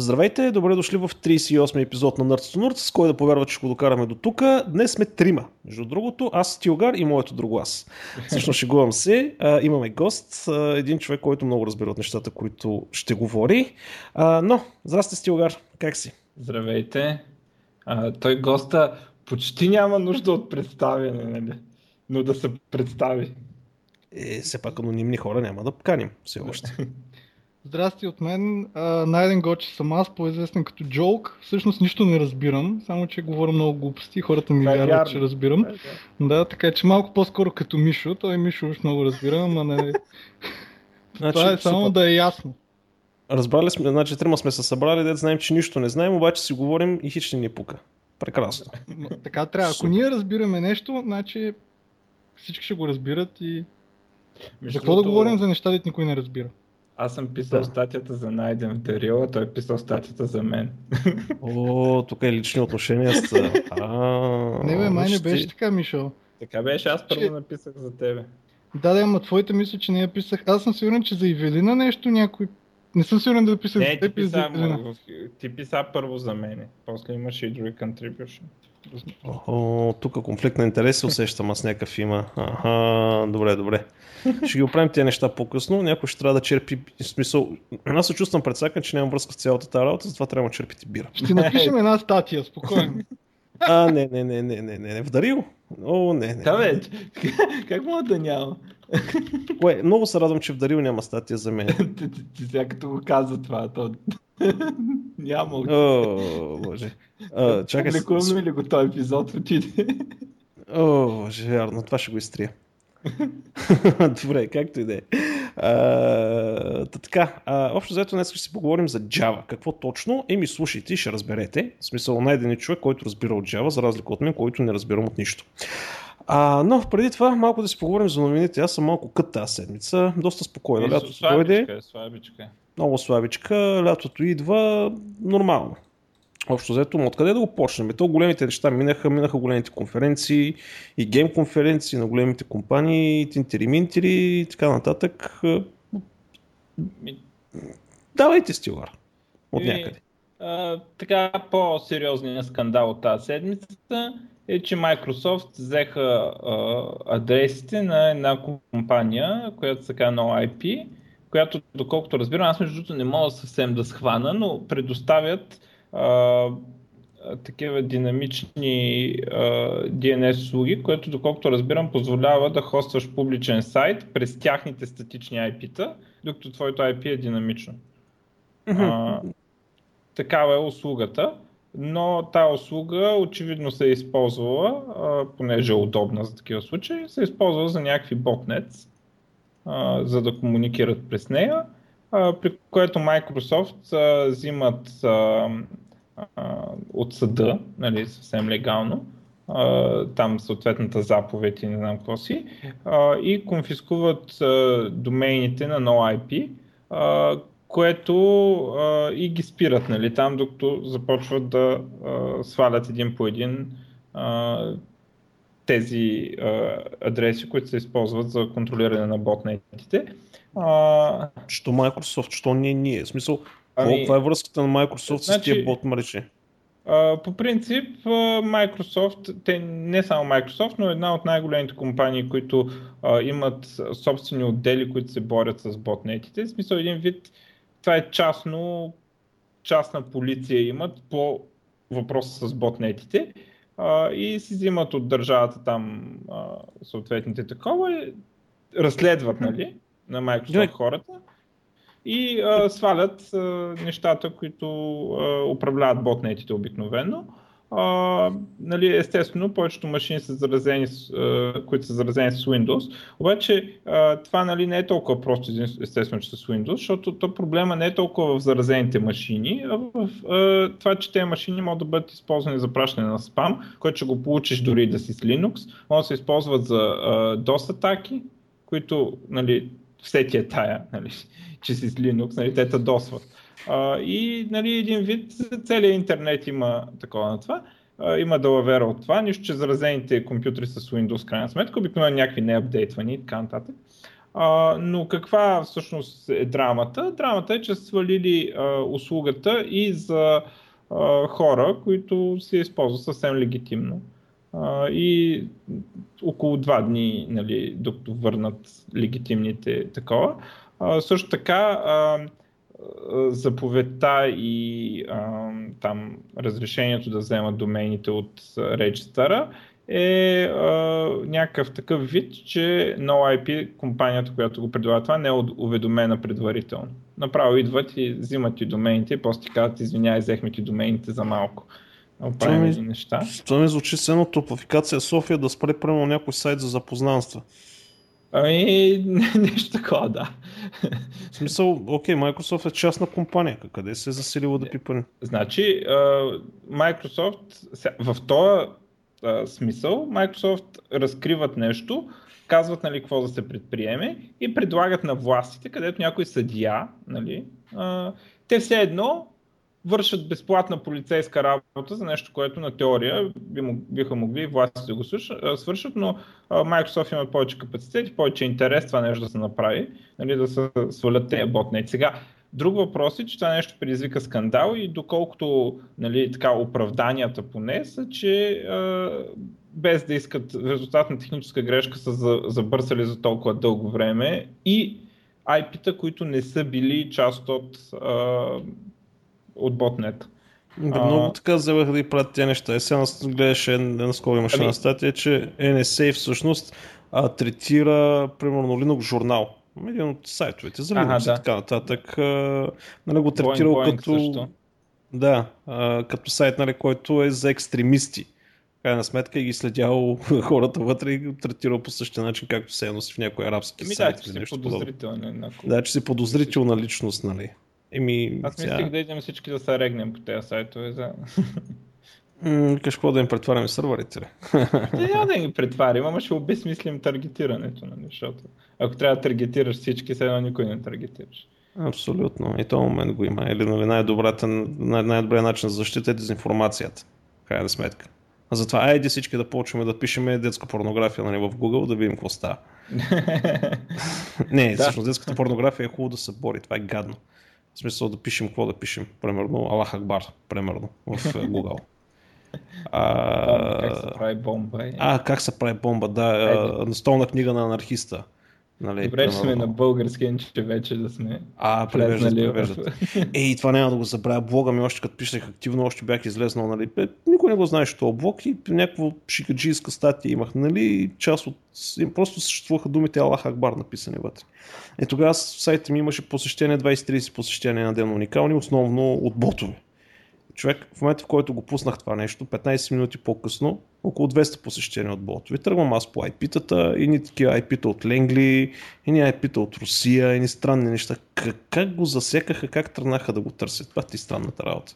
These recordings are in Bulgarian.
Здравейте, добре дошли в 38-ми епизод на Nerds2Nerds, с кой да повярва, че ще го докараме до тук. Днес сме трима. Между другото, аз, Тилгар и моето друго аз. Всъщност шегувам се. Имаме гост, един човек, който много разбира от нещата, които ще говори. Но, здрасти, Стилгар, как си? Здравейте. Той госта почти няма нужда от представяне, нали? Но да се представи. Все пак анонимни хора няма да поканим все още. Здрасти от мен, Найден Гочи съм аз, по-известен като Джолк. Всъщност нищо не разбирам, само че говоря много глупости, хората ми вярват, че разбирам. Да, така че малко по-скоро като Мишо, той Мишо уж много разбира, но не... Значи, това е само супер. Да е ясно. Разбрали сме, значи трима сме се събрали, да знаем, че нищо не знаем, обаче си говорим и хич не ни пука. Прекрасно. Така трябва, ако ние разбираме нещо, значи всички ще го разбират и... За какво да говорим за неща, дето никой не разбира? Аз съм писал статията за Найден в Дерила, той е писал статията за мен. О, тук е лични отношения с... Не бе, май не беше така, Мишо. Така беше, аз първо написах за тебе. Да, ама твоите мисля, че не я писах. Аз съм сигурен, че за Ивелина нещо някой... Не съм сигурен да писах за теб и за Ивелина. Ти писа първо за мене, после имаше и други контрибюшни. О, тук конфликт на интереси усещам, аз някакъв има. Аха, добре. Ще ги оправим тези неща по-късно. Някой ще трябва да черпи, в смисъл, аз се чувствам предсакан, че нямам връзка с цялата тази работа, затова трябва да черпите бира. Ще напишем една статия, спокойно. Не, вдарил? О, не. Да, бе, как мога да няма? Кое, много се радвам, че вдарил няма статия за мен. Ти сега като го казва това, то... Няма. О, боже. Чакай. Публикуваме ли го този епизод отиде? О, боже, вярно, това ще го изтрия. Добре, както и да е. Така, общо заето днес ще си поговорим за Java. Какво точно? Еми слушайте и ще разберете. В смисъл, найден е човек, който разбира от Java, за разлика от мен, който не разбирам от нищо. Но преди това малко да си поговорим за новините. Аз съм малко кът тази седмица, доста спокойна. Лятото дойде. Слабичка. Много слабичка, лятото идва нормално. Общо взето, откъде да го почнем? То големите неща минаха големите конференции и гейм конференции на големите компании, тинтери-минтери и така нататък. Давайте, Стилар, от някъде. Така, по-сериозният скандал от тази седмица е, че Microsoft взеха адресите на една компания, която се казва No IP, която, доколкото разбирам, аз между другото не мога съвсем да схвана, но предоставят такива динамични DNS услуги, което, доколкото разбирам, позволява да хостваш публичен сайт през тяхните статични IP-та, докато твоето IP е динамично. Такава е услугата, но тази услуга очевидно се е използвала, понеже е удобна за такива случаи, се е използвала за някакви ботнетс, за да комуникират през нея, при което Microsoft взимат от съда, нали, съвсем легално, там съответната заповед и не знам какво си, и конфискуват домейните на No IP, което и ги спират, нали, там, докато започват да свалят един по един тези адреси, които се използват за контролиране на ботнетите. Що Microsoft, що не ние? В смисъл, това е връзката на Microsoft с тия бот мрежи? По принцип, Microsoft, не само Microsoft, но една от най-големите компании, които имат собствени отдели, които се борят с ботнетите. В смисъл, един вид, това е частна полиция имат по въпроса с ботнетите и си взимат от държавата там съответните такова, разследват, нали, на Microsoft хората и свалят нещата, които управляват ботнетите обикновено. Нали, естествено, повечето машини са заразени, които са заразени с Windows, обаче това, нали, не е толкова просто, естествено, че с Windows, защото то проблема не е толкова в заразените машини, а в това, че тези машини могат да бъдат използвани за пращане на спам, който ще го получиш дори да си с Linux, могат да се използват за DOS атаки, които, нали, все ти е тая, нали, че си с Linux, нали, те досват. И, нали, един вид, целият интернет има такова на това, има далавера от това, нищо, че заразените компютри с Windows, крайна сметка, обикновено някакви неапдейтвани и така нататък. Но каква всъщност е драмата? Драмата е, че са свалили услугата и за хора, които се използват съвсем легитимно. И около 2 дни, нали, докато върнат легитимните такова. Също така заповедта и там разрешението да вземат домейните от регистъра е някакъв такъв вид, че No IP, компанията, която го предлага това, не е уведомена предварително. Направо идват и взимат и домейните и после ти казват, извиняй, взехме ти домейните за малко. Това ми звучи с едно топофикация София да спре прямо някой сайт за запознанства. Ами, нещо такова, да. В смисъл, окей, Microsoft е частна компания, къде се е засилила да пипане? Значи, Microsoft, в този смисъл, Microsoft разкриват нещо, казват, нали, какво да се предприеме и предлагат на властите, където някой съдия, нали, те все едно вършат безплатна полицейска работа за нещо, което на теория биха могли и властите да го свършат, но Microsoft има повече капацитет и повече интерес това нещо да се направи, нали, да се свалят тези ботнети. Сега, друг въпрос е, че това нещо предизвика скандал и доколкото, нали, така, оправданията поне са, че без да искат, в резултат на техническа грешка са забърсали за толкова дълго време и IP-та, които не са били част от ботнет. Много така вземаха да и правят тези неща. Е, сега гледаш, наскоро имаше една статия, че NSA всъщност третира, примерно, Linux журнал. Един от сайтовете за Linux, да, и така нататък. Нали, го третирал като... Да, като сайт, нали, който е за екстремисти. Крайна сметка и ги следял хората вътре и ги третирал по същия начин, както се носи в някой арабски сайт. Да, че си подозрителна. Да, че си подозрителна личност, нали. Аз мислих да идем всички да се регнем по тези сайтове. За... Какво да им претваряме сървърите? Няма да им претварим, ама ще обезмислим таргетирането на нещото. Ако трябва да таргетираш всички, сега никой не таргетираш. Абсолютно. И този момент го има. Или, нали, най-добрият начин за защита е дезинформацията. Крайна сметка. А затова айде всички да почваме да пишеме детска порнография, нали, в Google, да видим какво става. Не, всъщност детската порнография е хубаво да се бори. Това е гадно. В смисъл да пишем какво да пишем, примерно Аллах Акбар, примерно, в Google. Как се прави бомба? Как се прави бомба, да, настолна книга на анархиста. Нали, добре, примерно, че сме на български, че вече да сме... превеждат. Ей, това няма да го забравя, блога ми още като пишех активно, още бях излезнал, нали, никой не го знаеше този блог и някаква шикаджийска статия имах, нали, част от... Просто съществуваха думите Аллах Акбар написани вътре. И тогава сайта ми имаше посещение, 20-30 посещения на ден уникални, основно от ботове. Човек, в момента в който го пуснах това нещо, 15 минути по-късно, около 200 посещения от ботови. Тръгвам аз по IP-тата, едни такива IP-та от Ленгли, едни IP-та от Русия, едни странни неща. Как го засекаха, как тръгнаха да го търсят? Това ти е странната работа.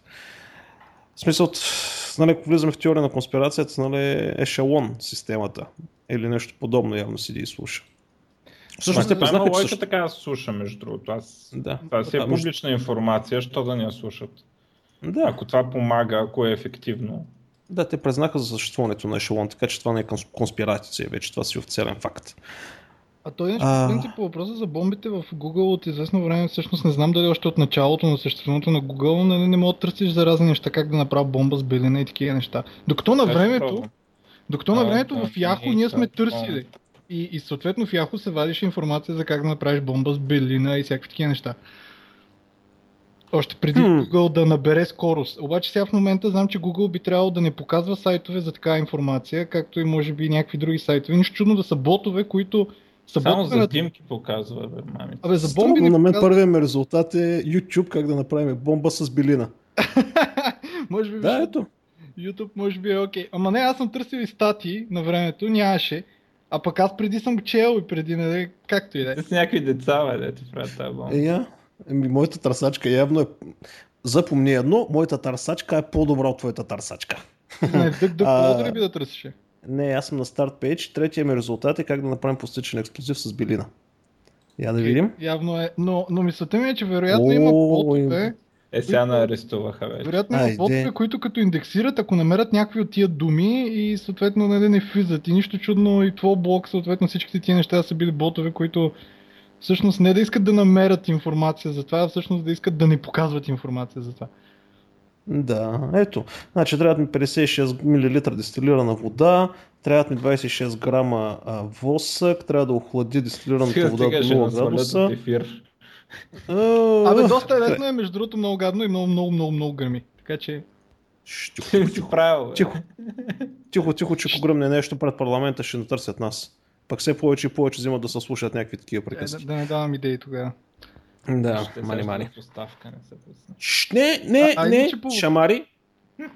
В смисъл, нали, ако влизаме в теория на конспирацията, нали, ешелон системата или нещо подобно явно седи и слуша. Всъщност те познаха, че също... така слуша, между другото. Това си е публична информация, що да не я слушат. Да. Ако това помага, ако е ефективно. Да, те признаха за съществуването на ешелон, така че това не е конспирация, вече това си официален факт. А той нещо по въпроса за бомбите в Google от известно време, всъщност не знам дали още от началото на съществуването на Google, нали, не мога да търсиш за разни неща, как да направя бомба с белина и такива неща. Докато на времето в Yahoo ние сме търсили. И съответно в Yahoo се вадиш информация за как да направиш бомба с белина и всякакви такива неща. Още преди Google да набере скорост. Обаче сега в момента знам, че Google би трябвало да не показва сайтове за такава информация, както и може би някакви други сайтове. Нищо чудно да са ботове, които са само ботове... Само за димки показва, бе, мамите. За бомби не показва. На мен първият ми резултат е YouTube, как да направим бомба с белина. Може би... Да, ето. YouTube може би е окей. Ама не, аз съм търсил и статии на времето, нямаше. А пък аз преди съм чел и преди, не, както и да е. С някакви деца, бе, да ти правят тази бомба. Моята търсачка явно е... Запомни едно, моята търсачка е по-добра от твоята търсачка. Дък ли би да търсиш? Не, аз съм на старт пейдж. Третия ми резултат е как да направим пластичен експлозив с белина. Я да видим. Явно е, но мислята ми е, че вероятно има ботове... Сега на арестуваха вече. Вероятно има ботове, които като индексират, ако намерят някакви от тия думи и съответно не влизат. И нищо чудно и твой блог, съответно всичките тия неща са били ботове, които... всъщност не да искат да намерят информация за това, а всъщност да искат да ни показват информация за това. Да, ето. Значи трябват ми 56 мл дестилирана вода, трябват ми 26 грама восък, трябва да охлади дестилираната вода до 0 градуса. Абе, доста лесно е, между другото, много гадно и много гърми. Така че... Тихо, че погръмне нещо пред парламента, ще натърсят нас. Пък все повече и повече взимат да се слушат някакви такива приказки. Да не давам идеи тогава. Да, мани. Не, шамари.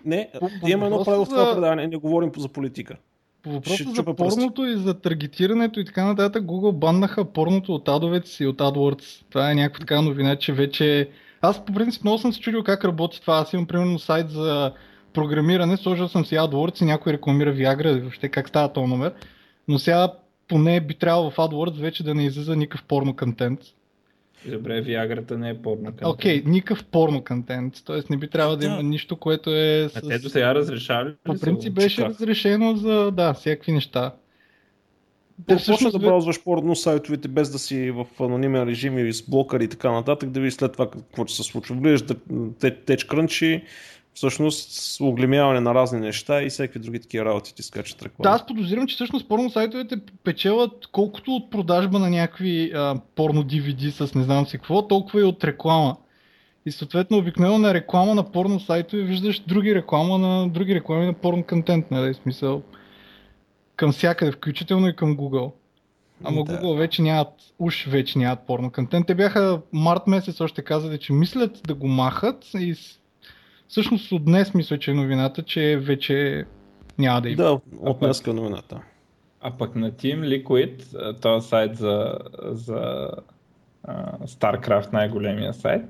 Не, има едно правило в това предаване, не говорим за политика. По въпроса за порното и за таргетирането и така нататък, Google баннаха порното от адовец и от AdWords. Това е някаква така новина, че вече... Аз по принцип много съм се чудил как работи това. Аз имам примерно сайт за програмиране, сложил съм си AdWords и някой рекламира Viagra, въобще как става този номер. Но сега поне би трябвало в AdWords вече да не излиза никакъв порно контент. Добре, Виаграта не е порно контент. Окей, никакъв порно контент, т.е. не би трябва да има нищо, което е... А те до сега разрешава ли? По принцип беше разрешено за, да, всякакви неща. Да, всъщност да браузваш порно сайтовете без да си в анонимен режим и с блокър и така нататък, да видиш след това какво ще се случва. Влизаш да течкрънчи, всъщност оглемяване на разни неща и всякакви други такива работи ти скачат реклама. Да, аз подозирам, че всъщност порно сайтовете печелят колкото от продажба на някакви порно DVD с не знам си какво, толкова и от реклама. И съответно обикновено на реклама на порно сайтове виждаш други реклами на порно контент, нали, в смисъл. Към всякъде, включително и към Google. Ама да. Google вече нямат порно контент. Те бяха март месец още казали, че мислят да го махат и всъщност от днес мисля, че е новината, че вече няма да има. Да, от днес е новината. А пък на Team Liquid, този сайт за StarCraft, най-големия сайт,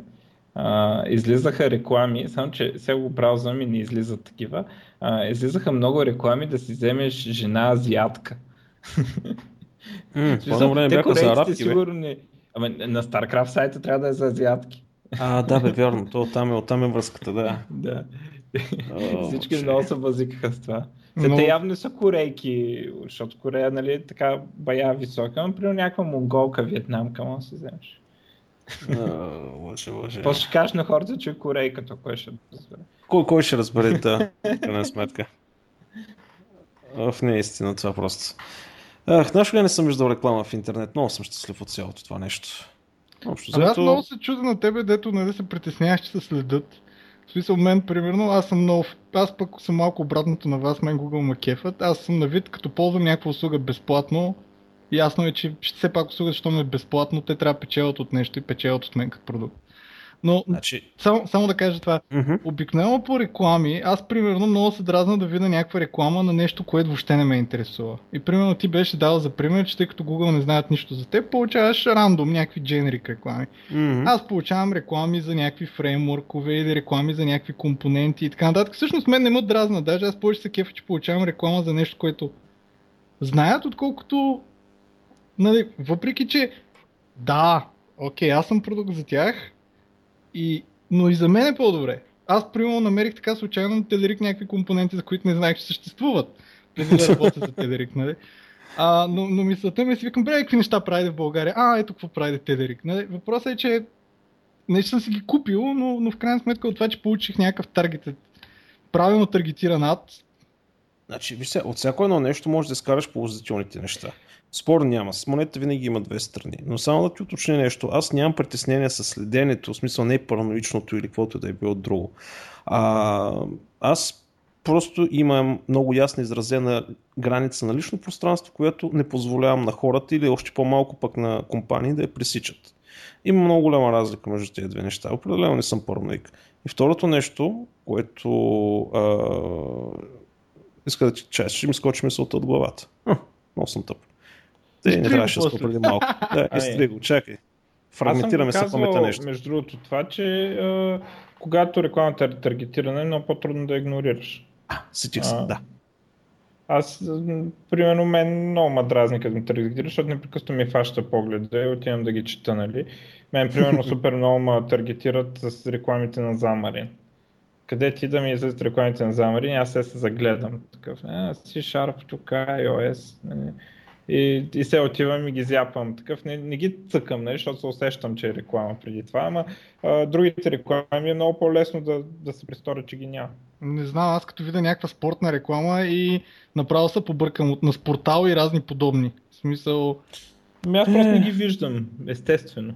излизаха реклами, само че сега го браузвам и не излизат такива, излизаха много реклами да си вземеш жена азиатка. Те корейците сигурно не... Ама на StarCraft сайта трябва да е за азиатки. Да бе, вярно, оттам е връзката, да. Всички много се възикаха с това. Те явно са корейки, защото Корея, нали, така бая висока, но при някаква монголка, виетнамка, може да си вземеш. После ще кажеш на хората, че е корейка, то кой ще разбере? Кой ще разбере, да, в крайна сметка. Не е истина това просто. Нашко я не съм виждал реклама в интернет, много съм щастлив от цялото това нещо. Аз много се чудя на тебе, дето не да се притесняваш, че се следят. В смисъл мен, примерно, аз съм много... Аз пък съм малко обратното на вас, мен Google ме кефът. Аз съм на вид, като ползвам някаква услуга безплатно. Ясно е, че все пак услуга, защото е безплатно, те трябва да печелят от нещо и печелят от мен като продукт. Но значи... само да кажа това. Mm-hmm. Обикновено по реклами, аз примерно много се дразна да видя някаква реклама на нещо, което въобще не ме интересува. И примерно ти беше дал за пример, че тъй като Google не знаят нищо за теб, получаваш рандом някакви дженерик реклами. Mm-hmm. Аз получавам реклами за някакви фреймворкове или реклами за някакви компоненти и така нататък. Всъщност мен не ме дразна, даже аз повече се кефа, че получавам реклама за нещо, което знаят, отколкото. Нали, въпреки, че да, окей, аз съм продукт за тях, но и за мен е по-добре. Аз, примерно, намерих така случайно на Telerik някакви компоненти, за които не знаех, че съществуват. Преди да работя за Telerik, нали? Но мисълта ми си викам, бре, какви неща правите в България? Ето какво правите Telerik, нали? Въпросът е, че нещо съм си ги купил, но в крайна сметка от това, че получих някакъв таргетът, правилно таргетиран ад. Значи, виж се, от всяко едно нещо можеш да изкараш положителните неща. Спор няма. С монета винаги има две страни. Но само да ти уточня нещо. Аз нямам притеснение с следенето, в смисъл не е параноичното или каквото да е било друго. Аз просто имам много ясно изразена граница на лично пространство, която не позволявам на хората или още по-малко пък на компании да я пресичат. Има много голяма разлика между тези две неща. Определено не съм параноик. И второто нещо, което иска да ти чаш, ще ми скочи мисълта от главата. Много съм тъп. Те не трябваше да спопреди малко. Да, изтри го, чакай. Фрагментираме се паметта нещо. Между другото това, че когато рекламата е таргетирана, е много по-трудно да игнорираш. Да. Аз, примерно, мен много ма дразни, като ме таргетираш, защото непрекъснато ми фаща погледа и отивам да ги чета, нали? Мен, примерно, супер много ма таргетират с рекламите на Zamarine. Къде ти да ми излезат рекламите на Zamarine, аз се загледам. Такъв, C# тук, iOS, и се отивам и ги зяпам. Такъв не ги цъкам, нали, защото се усещам, че е реклама преди това, ама другите реклами е много по-лесно да се престоря, че ги няма. Не знам, аз като видя някаква спортна реклама и направо се побъркам от на спортал и разни подобни. В смисъл... Аз просто не ги виждам, естествено.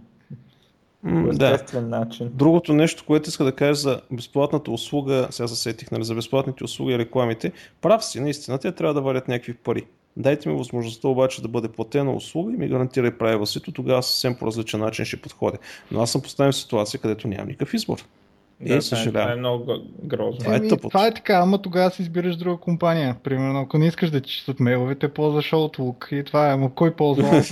Естествен начин. Другото нещо, което иска да кажа за безплатната услуга, сега засетих, нали, за безплатните услуги и рекламите, прав си, наистина, те трябва да валят някакви пари. Дайте ми възможността обаче да бъде платена услуга и ми гарантирай правилството, тогава съвсем по различен начин ще подходя. Но аз съм поставен в ситуация, където нямам никакъв избор. Да, това е много грозно. Това е така, ама тогава си избираш друга компания. Примерно, ако не искаш да чистят мейловете, ползваш Outlook и това е, ама кой ползва?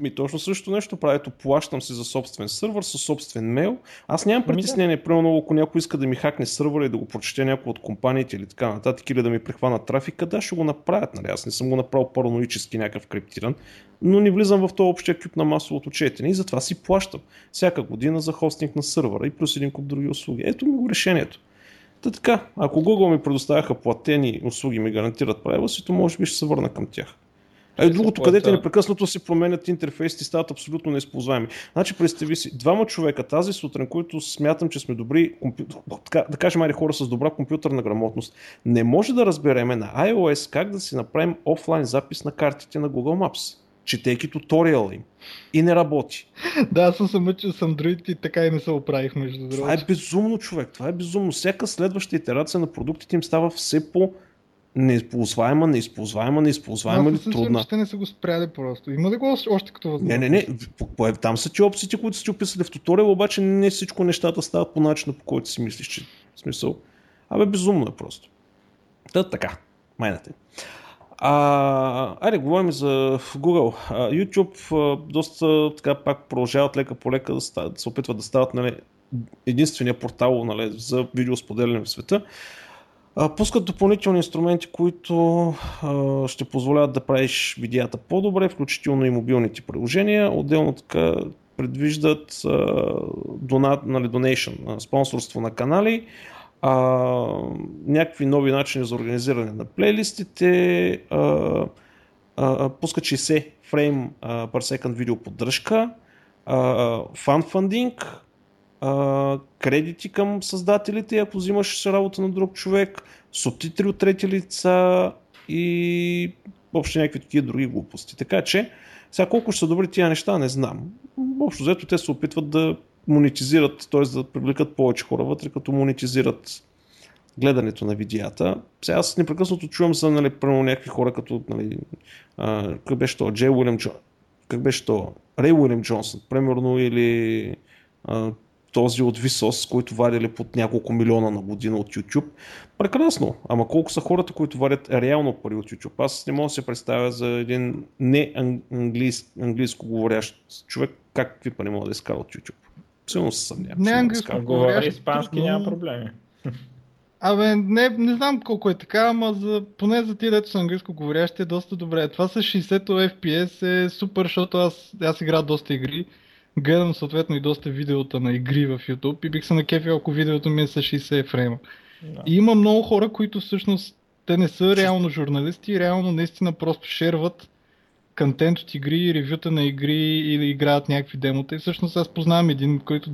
Ми точно също нещо прави, плащам си за собствен сървър, със собствен мейл. Аз нямам притеснение, примерно, ако някой иска да ми хакне сървъра и да го прочете някой от компаниите или така нататък, или да ми прехвана трафика, да, ще го направят, нали? Аз не съм го направил параноически някакъв криптиран, но не влизам в този общия кюп на масовото четене и затова си плащам всяка година за хостинг на сървъра и плюс един куп други услуги. Ето ми го решението. Та така, ако Google ми предоставяха платени услуги, ми гарантират правилството, може би ще се върна към тях. А и другото, където непрекъснато се променят интерфейсите и стават абсолютно неизползваеми. Значи, представи си, двама човека тази сутрин, които смятам, че сме добри, да кажем, айде хора с добра компютърна грамотност, не може да разбереме на iOS как да си направим офлайн запис на картите на Google Maps, четейки туториала им. И не работи. Да, аз съм мъчил с Android и така и не се оправих, между другото. Това е безумно, човек, това е безумно. Всяка следваща итерация на продуктите им става все по- неизползваема или трудна. Те не са го спряли просто. Има ли го още като възможност? Не. Там са ти опциите, които са ти описали в туториал, обаче не всичко нещата стават по начина, по който си мислиш, че в смисъл. Абе, безумно е просто. Та така, майната. Айде, говорим за Google. YouTube доста така пак продължават лека по лека да се опитват да стават, нали, единствения портал, нали, за видеосподеляне в света. Пускат допълнителни инструменти, които ще позволяват да правиш видеята по-добре, включително и мобилните приложения. Отделно така предвиждат donation, спонсорство на канали, някакви нови начини за организиране на плейлистите, пускат 60 фрейм per second видео поддръжка, фандинг, кредити към създателите, ако взимаш работа на друг човек, субтитри от трети лица и въобще някакви такива други глупости. Така че, сега колко ще са добри тия неща, не знам. Общо взето те се опитват да монетизират, т.е. да привлекат повече хора вътре, като монетизират гледането на видеята. Сега аз непрекъснато чувам за, нали, някакви хора, като, нали, как беше то, Рей Уилям Джонсън, примерно, или този от Vsauce, който варяли под няколко милиона на година от YouTube. Прекрасно, ама колко са хората, които варят реално пари от YouTube? Аз не мога да се представя за един не английско говорящ човек какви пари мога да изкара от YouTube. Силно се съмнявам. Не английско говоря, испански няма проблеми. Абе, не знам колко е така, ама поне за тия дето с английско говорящи е доста добре. Това с 60 FPS е супер, защото аз игра доста игри. Гледам съответно и доста видеота на игри в YouTube и бих се накефил, ако видеото ми е с 60 фрейма. Да. И има много хора, които всъщност те не са реално журналисти, реално наистина просто шерват контент от игри, ревюта на игри или играят някакви демота. И всъщност аз познавам един, който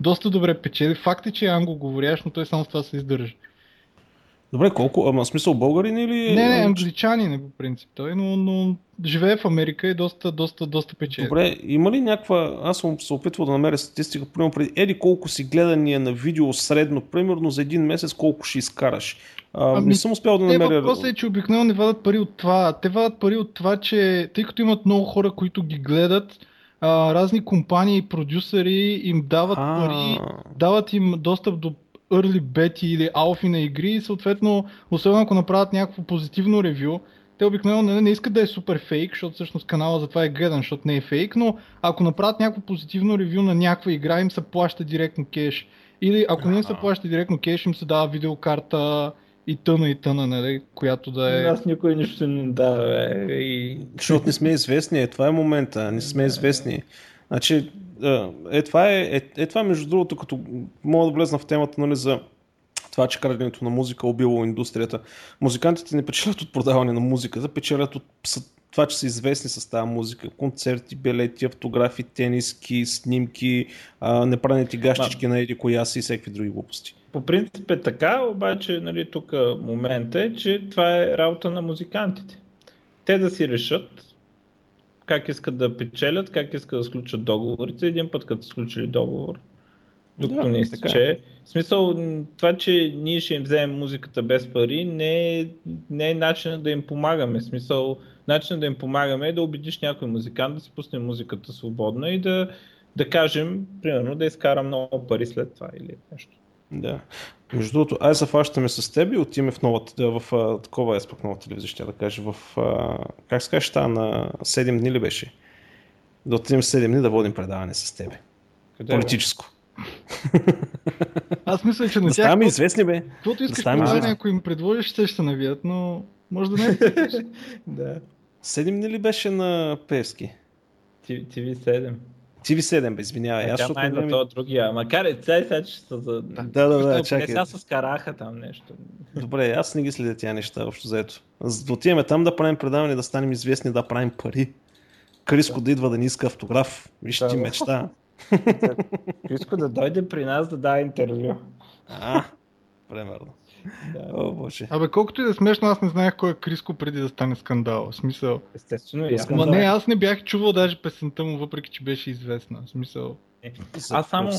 доста добре печели. Факт е, че е англоговорящ, но той само с това се издържа. Добре, колко? Ама смисъл българин или... Не, англичанин е по принцип той, но живее в Америка и доста печели. Добре, има ли някаква... Аз съм се опитвал да намеря статистика, примерно преди еди колко си гледания на видео средно, примерно за един месец колко ще изкараш. Не съм успял да намеря... Въпросът е, че обикновено не вадат пари от това. Те вадат пари от това, че тъй като имат много хора, които ги гледат, разни компании и продюсери им дават пари, дават им достъп до early бети или алфи на игри и съответно, особено ако направят някакво позитивно ревю, те обикновено не искат да е супер фейк, защото всъщност канала затова е гледан, защото не е фейк, но ако направят някакво позитивно ревю на някаква игра, им се плаща директно кеш. Или ако не им се плаща директно кеш, им се дава видеокарта и тъна, нали, която да е... Аз никой нищо не дава. Защото не сме известни, това е момента, не сме известни. Значи, това е между другото, като мога да влезна в темата, нали, за това, че краденето на музика убило индустрията. Музикантите не печелят от продаване на музиката, печелят от това, че са известни с тази музика. Концерти, билети, автографи, тениски, снимки, непраните гащички на еди коя си и всеки други глупости. По принцип е така, обаче нали, тук моментът е, че това е работа на музикантите. Те да си решат как искат да печелят, как искат да сключат договорите. Един път като сключили договор, докато не изтече. В смисъл, това, че ние ще им вземем музиката без пари, не е начинът да им помагаме. В смисъл, начинът да им помагаме е да убедиш някой музикант да си пусне музиката свободна и да кажем, примерно, да изкара много пари след това или нещо. Да. Между другото, ай се фащаме с теб и отиме в новата, в такова еспак нова телевизия, ще да кажа, в как се кажеш, та на 7 дни ли беше? Да отидем 7 дни да водим предаване с тебе. Къде политическо. Аз мисля, че на тях... Ставаме известни, бе. Тото искаш предаване, ако им предложиш, те ще навият, но може да не. Да. 7 дни ли беше на Певски? TV7. TV7, бе, извинявай. Аз най на това другия, макар и сега че са за... Да, чакай. Сега с караха там нещо. Добре, аз не ги следя тя неща, общо заето. За да отиваме там да правим предаване, да станем известни, да правим пари. Криско да идва да ни иска автограф. Вижте ти мечта. Криско да дойде при нас да дава интервю. Примерно. Абе, колкото и да е смешно, аз не знаех кой е Криско преди да стане скандал. В смисъл. Естествено, скандал. Не, аз не бях чувал даже песента му, въпреки че беше известна. В смисъл. Аз само...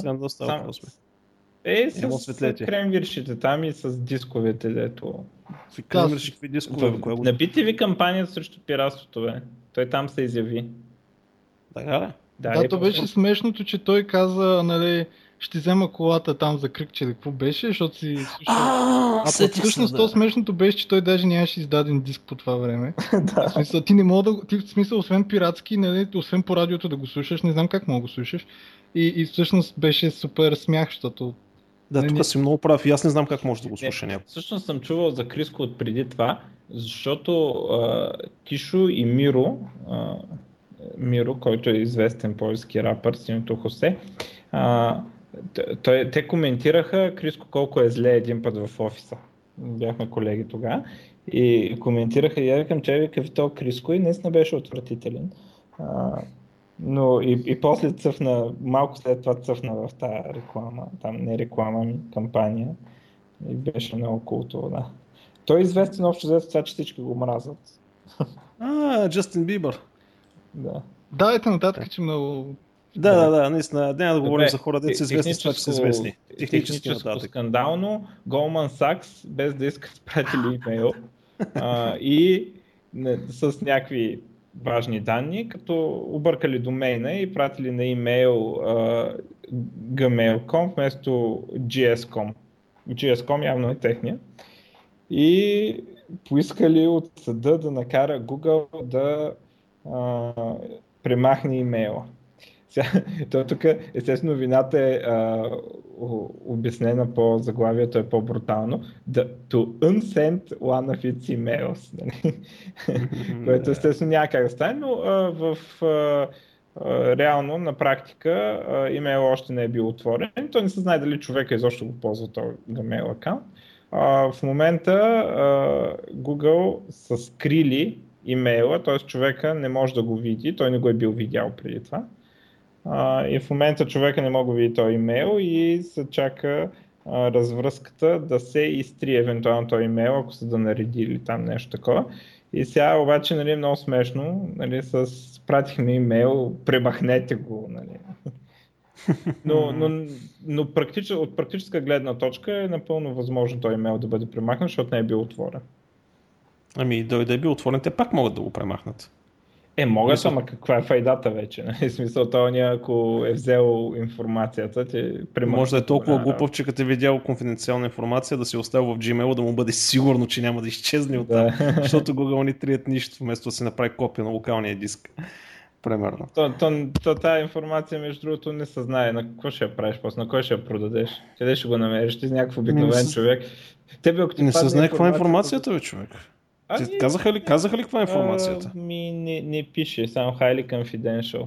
с кремвиршите там и с дисковете, дето. С кремвиршите дискове. Напите ви кампанията срещу пиратството, бе. Той там се изяви. Така ли? Да, то беше смешното, че той каза, нали... ще взема колата там за кръгче, какво беше, защото си слушал. Всъщност то смешното беше, че той даже нямаше издаден диск по това време. В смисъл, ти не мога да... Ти в смисъл, освен пиратски, нали, освен по радиото да го слушаш, не знам как мога да го слушаш. И всъщност беше супер смях, защото... Да, не, тук си много прав и аз не знам как може да го слуша някой. Всъщност съм чувал за Криско от преди това, защото Тишо и Миро, който е известен полски рапър, синето Хосе, те коментираха Криско колко е зле един път в офиса. Бяхме колеги тогава и коментираха и я викам, че викавител Криско и наистина беше отвратителен. Но и после цъфна, малко след това цъфна в тази реклама, там не реклама, кампания и беше много култово, да. Той е известен общо за това, че всички го мразят. Джастин Бибър. Да. Давайте нататък, че много... Да, наистина. Няма да говорим за хора, дето са известни с това, че са известни. Техническо скандално, Goldman Sachs, без да искат пратили имейл и с някакви важни данни, като объркали домейна и пратили на имейл gmail.com вместо gs.com. gs.com явно е техния. И поискали от съда да накара Google да премахне имейла. Тук, естествено, вината е обяснена по заглавието, е по-брутално. To unsend one of its emails. Което естествено няма как да стане, но реално на практика имейл още не е бил отворен. Той не се знае дали човека изобщо го ползва този Gmail аккаунт. В момента Google са скрили имейла, т.е. човека не може да го види, той не го е бил видял преди това. И в момента човека не мога да види този имейл и се чака развръзката да се изтрие евентуално този имейл, ако са да нареди или там нещо такова. И сега обаче нали, много смешно, нали, пратихме имейл, премахнете го. Нали. Но от практическа гледна точка е напълно възможно този имейл да бъде премахнат, защото не е бил отворен. Ами да е бил отворен, те пак могат да го премахнат. Могат, ама каква е файдата вече? В смисъл, това ако е взел информацията, може да е толкова глупав, че като е видял конфиденциална информация, да си остави в Gmail, да му бъде сигурно, че няма да изчезне от там, защото Google не трият нищо, вместо да си направи копия на локалния диск. Примерно. Тая информация, между другото, не се знае на какво ще я правиш после, на кой ще я продадеш, къде ще го намериш, ти си някакъв обикновен човек. Не се знае каква е информацията, бе, човек. Казаха ли каква е информацията? Не пише, само highly confidential.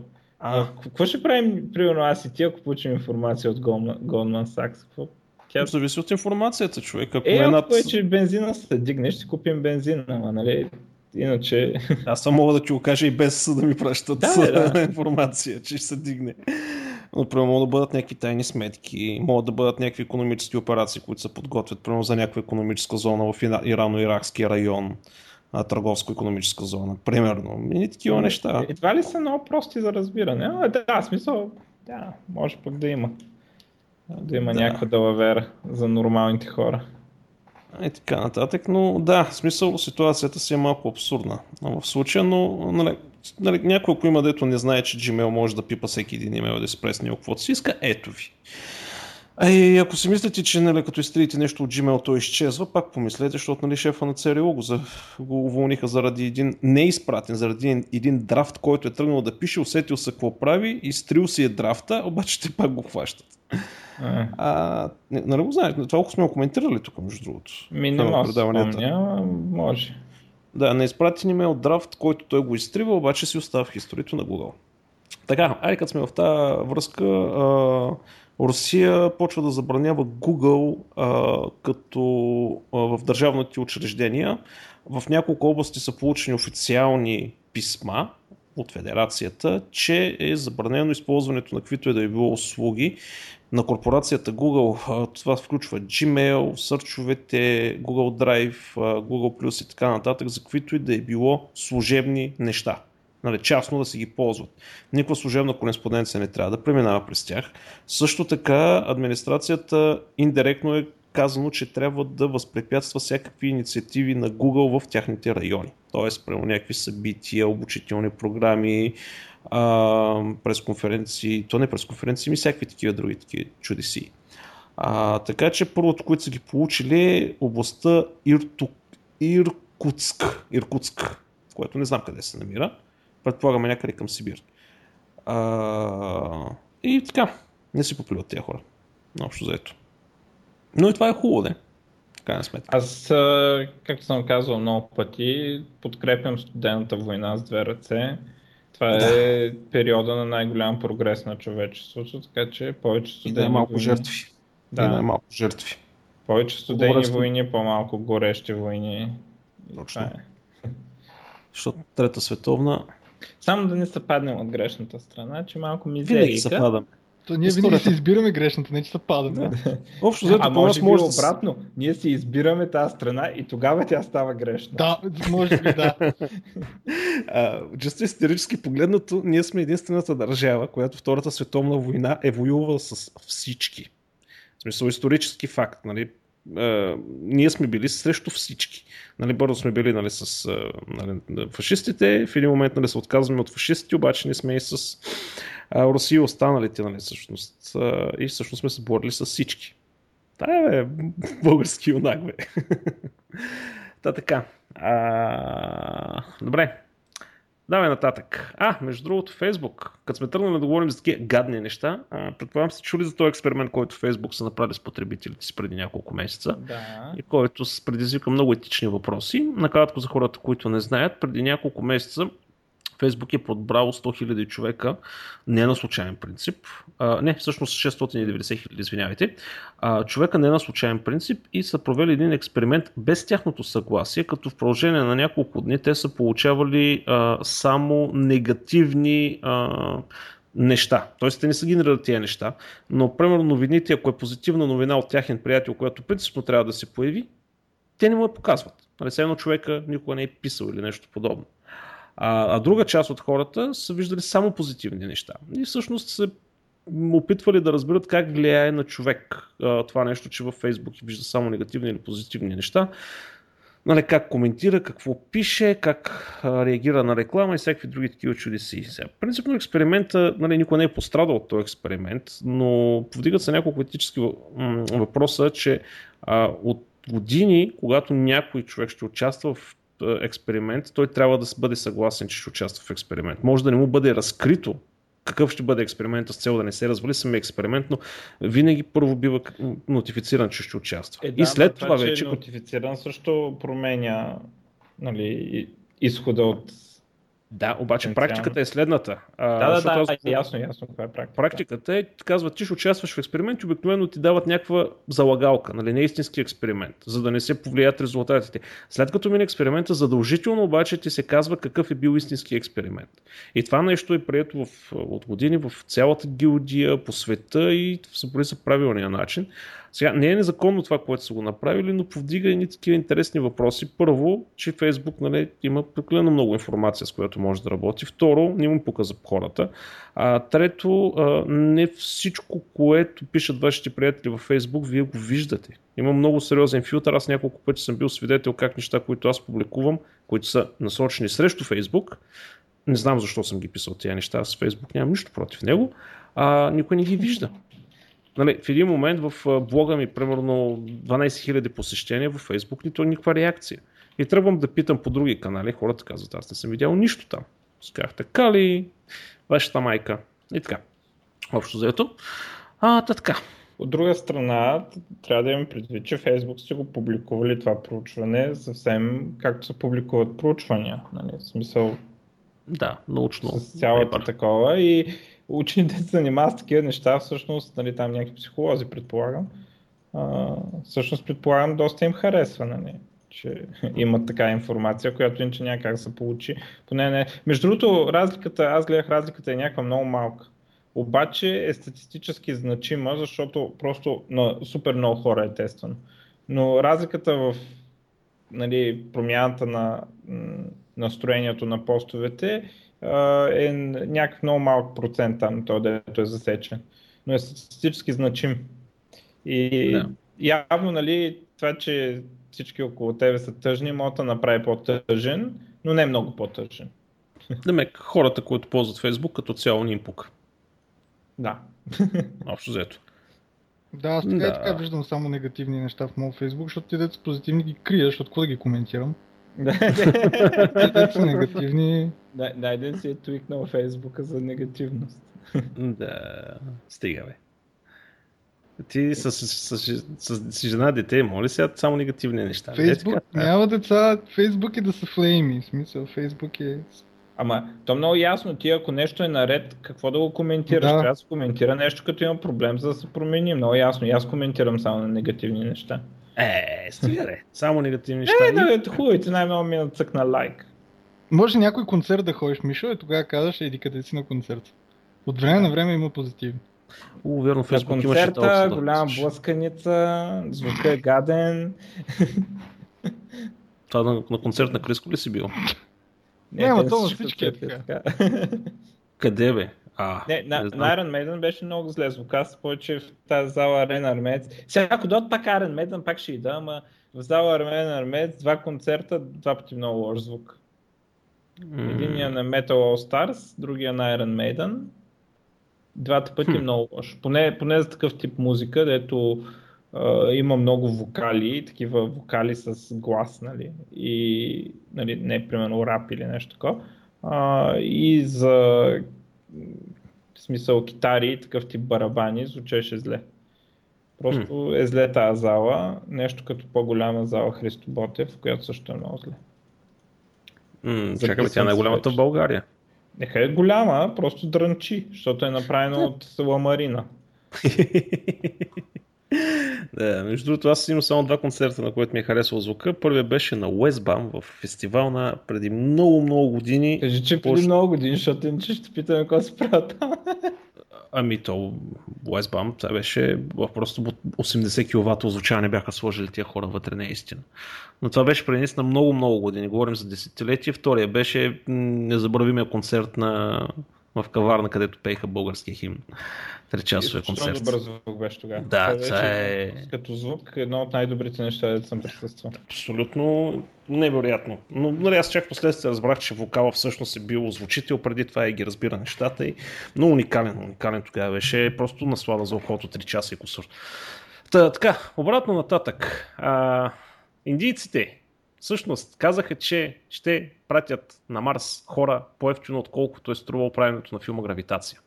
Какво ще правим, примерно аз и ти, ако получим информация от Goldman Sachs? Какво Зависи от информацията, човек. Ако ако е, че бензина се дигне, ще купим бензина, ама нали... Иначе... Аз само мога да ти го кажа и без да ми пращат информация, че ще се дигне. Например, могат да бъдат някакви тайни сметки, могат да бъдат някакви икономически операции, които се подготвят, примерно за някаква икономическа зона в Ирано-Иракския район, търговско-икономическа зона, примерно. И такива неща. Едва ли са много прости за разбиране? Да, смисъл, да, може пък да има. Да има някаква далавера за нормалните хора. И така нататък, но да, в смисъл ситуацията си е малко абсурдна в случая, но нали, някой, ако има дето не знае, че Gmail може да пипа всеки един имейл да си пресне каквото си иска, ето ви. А и ако си мислите, че нали, като изтридите нещо от Gmail, то изчезва, пак помислете, защото нали, шефа на ЦРУ го уволниха заради един неизпратен, заради един драфт, който е тръгнал да пише, усетил се какво прави, изтрил си е драфта, обаче те пак го хващат. Нали го знаеш, това сме го коментирали тук, между другото. Минимал спомня, може. Да, неизпратен имейл драфт, който той го изтрива, обаче си остава в историята на Google. Така, айде като сме в тази връзка... Русия почва да забранява Google като в държавните учреждения. В няколко области са получени официални писма от федерацията, че е забранено използването на каквито е да е било услуги на корпорацията Google. Това включва Gmail, сърчовете, Google Drive, Google Plus и така нататък, за каквито и да е било служебни неща. Нали, частно да си ги ползват. Никаква служебна кореспонденция не трябва да преминава през тях. Също така администрацията индиректно е казано, че трябва да възпрепятства всякакви инициативи на Google в тяхните райони. Тоест, прямо някакви събития, обучителни програми, пресконференции, то не пресконференции, ми всякакви такива други такива чудеси. Така че първото, което са ги получили е областта Иркутск, което не знам къде се намира. Предполагаме някъде към Сибир. И така, не си попливат тези хора. Наобщо заето. Но и това е хубаво, да. Крайна сметка. Аз, както съм казвал много пъти, подкрепям студената война с две ръце. Това е периода на най-голям прогрес на човечеството, така че повече студени войни... И най-малко жертви. Повече студени войни, по-малко горещи войни. Точно. Това е. Защото Трета световна... Само да не се паднем от грешната страна, че малко мизерика. Винаги се падаме. То ние винаги си избираме грешната, не че се падаме. Общо, а може би обратно, ние си избираме тази страна и тогава тя става грешна. Да, може би да. Чисто исторически погледнато, ние сме единствената държава, която Втората световна война е воювала с всички. В смисъл исторически факт, нали? Ние сме били срещу всички. Нали, бързо сме били с фашистите, в един момент се отказваме от фашистите, обаче ние сме и с Русия останалите, всъщност. И всъщност сме се борили с всички. Тая е български юнак, бе. Та така. Добре. Давай нататък. Между другото, Facebook. Като сме тръгнали да говорим за такива гадни неща, предполагам се, чули за този експеримент, който Facebook са направили с потребителите си преди няколко месеца, и който предизвика много етични въпроси. Накратко за хората, които не знаят, преди няколко месеца Facebook е подбрал 100 000 човека, не на случайен принцип, всъщност 690 000, извинявайте, човека не на случайен принцип и са провели един експеримент без тяхното съгласие, като в продължение на няколко дни те са получавали само негативни неща. Тоест те не са генерирали тези неща, но примерно новините, ако е позитивна новина от тяхен приятел, която принципно трябва да се появи, те не му я показват. Едно човека никога не е писал или нещо подобно. А друга част от хората са виждали само позитивни неща. И всъщност се опитвали да разберат как влияе на човек това нещо, че във Фейсбук вижда само негативни или позитивни неща. Как коментира, какво пише, как реагира на реклама и всякакви други такива чудеси. Принципно експеримента, никой не е пострадал от този експеримент, но повдигат се няколко етически въпроса, че от години, когато някой човек ще участва в експеримент, той трябва да бъде съгласен, че ще участва в експеримент. Може да не му бъде разкрито какъв ще бъде експериментът с цел да не се развали самия експеримент, но винаги първо бива нотифициран, че ще участва. И след това вече... Нотифициран също променя изхода от Да, обаче практиката е следната. Ясно, това е практика. Практиката е, казват, ти ще участваш в експеримент и обикновено ти дават някаква залагалка, нали, не истински експеримент, за да не се повлият резултатите. След като мине експеримента, задължително обаче ти се казва какъв е бил истински експеримент. И това нещо е прието от години в цялата гилдия, по света и се бори са правилния начин. Сега, не е незаконно това, което са го направили, но повдига едни такива интересни въпроси. Първо, че Фейсбук, нали, има прекалено много информация, с която може да работи. Второ, не му показа хората. Трето, не всичко, което пишат вашите приятели във Фейсбук, вие го виждате. Има много сериозен филтър. Аз няколко пъти съм бил свидетел как неща, които аз публикувам, които са насочени срещу Фейсбук. Не знам защо съм ги писал тия неща. Аз Фейсбук нямам нищо против него. Никой не ги вижда. Нали, в един момент в блога ми примерно 12 000 посещения, във Фейсбук нито никаква реакция. И тръгвам да питам по други канали, хората казват, аз не съм видял нищо там. Сказах, така ли, вашата майка и така. Общо взето. Така. От друга страна, трябва да имаме предвид, че Фейсбук сте го публикували това проучване съвсем както се публикуват проучвания. Нали, в смисъл, да, научно. С цялата такова и учените се занимават с такива неща, всъщност, нали, там някакви психолози, предполагам. Всъщност, предполагам, доста им харесва, нали, че имат така информация, която иначе няма как се получи. Поне не. Между другото, разликата е някаква много малка. Обаче е статистически значима, защото просто на супер много хора е тествано. Но разликата в, нали, промяната на настроението на постовете е някакъв много малък процент там, той дето е засечен. Но е статистически значим. И явно, нали, това, че всички около тебе са тъжни, може да направи по-тъжен, но не много по-тъжен. Демек, хората, които ползват Фейсбук, като цяло ни им пука. Да. Общо взето. Да, аз така и така виждам само негативни неща в моят Фейсбук, защото ти дето позитивни ги крия, защото какво да ги коментирам? Са негативни. Найден си е твикнал Фейсбука за негативност. Да, стига бе. Ти си жена, дете, моли сега само негативни неща. Фейсбук няма деца, Фейсбук е да са флейми, в смисъл, Фейсбук е... Ама, то много ясно, ти ако нещо е наред, какво да го коментираш? Да. Трябва да се коментира нещо, като има проблем, за да се промени. Много ясно, и аз коментирам само на негативни неща. Стига бе, само негативни неща. Да, хубавите най-много ми нацък на лайк. Може някой концерт да ходиш, Мишо, и тогава казваш, еди къде си на концерт. От време на време има позитивни. Верно, на концерта, голяма блъсканица, звука е гаден. Това на концерт на Криско ли си бил? Не, то на всички е така. Къде бе? На Iron Maiden беше много зле звук. Аз повече в тази зала Арена Армеец. Сега ако дойдат пак Iron Maiden, пак ще ида, ама в зала Арена Армеец два концерта, два пъти много лош звук. Единия на Metal All Stars, другия на Iron Maiden. Двата пъти е много лошо. Поне за такъв тип музика, дето има много вокали, такива вокали с глас, нали, и нали, не примерно рап или нещо такова. И за в смисъл китари и такъв тип барабани звучеше зле. Просто е зле тази зала, нещо като по-голяма зала Христо Ботев, която също е много зле. Чакаме, тя най-голямата в България. Нека е голяма, просто дрънчи, защото е направено от Заmarine. Да, между другото, аз имам само два концерта, на които ми е харесал звука. Първият беше на Westbam в фестивал на преди много-много години. Кажи, че преди много години, защото иначе ще питаме какво се правят там. То Westbam, това беше просто 80 киловата озвучаване бяха сложили тия хора вътре, не е истина. Но това беше преди наистина много-много години, говорим за десетилетия. Втория беше незабравимия концерт в каварна, където пееха българския химн. Тричасовия концерт. Много добър звук беше тогава. Да, това е... Като звук едно от най-добрите неща, да съм присъствал. Абсолютно невероятно. Но нали, аз чак последствие разбрах, че вокала всъщност е бил озвучител, преди това и ги разбира нещата. И... Но уникален тогава беше. Просто наслада за околото 3 часа и кусор. Така, обратно нататък. Индийците всъщност казаха, че ще пратят на Марс хора по-евтино, отколкото е струвало правенето на филма Гравитация.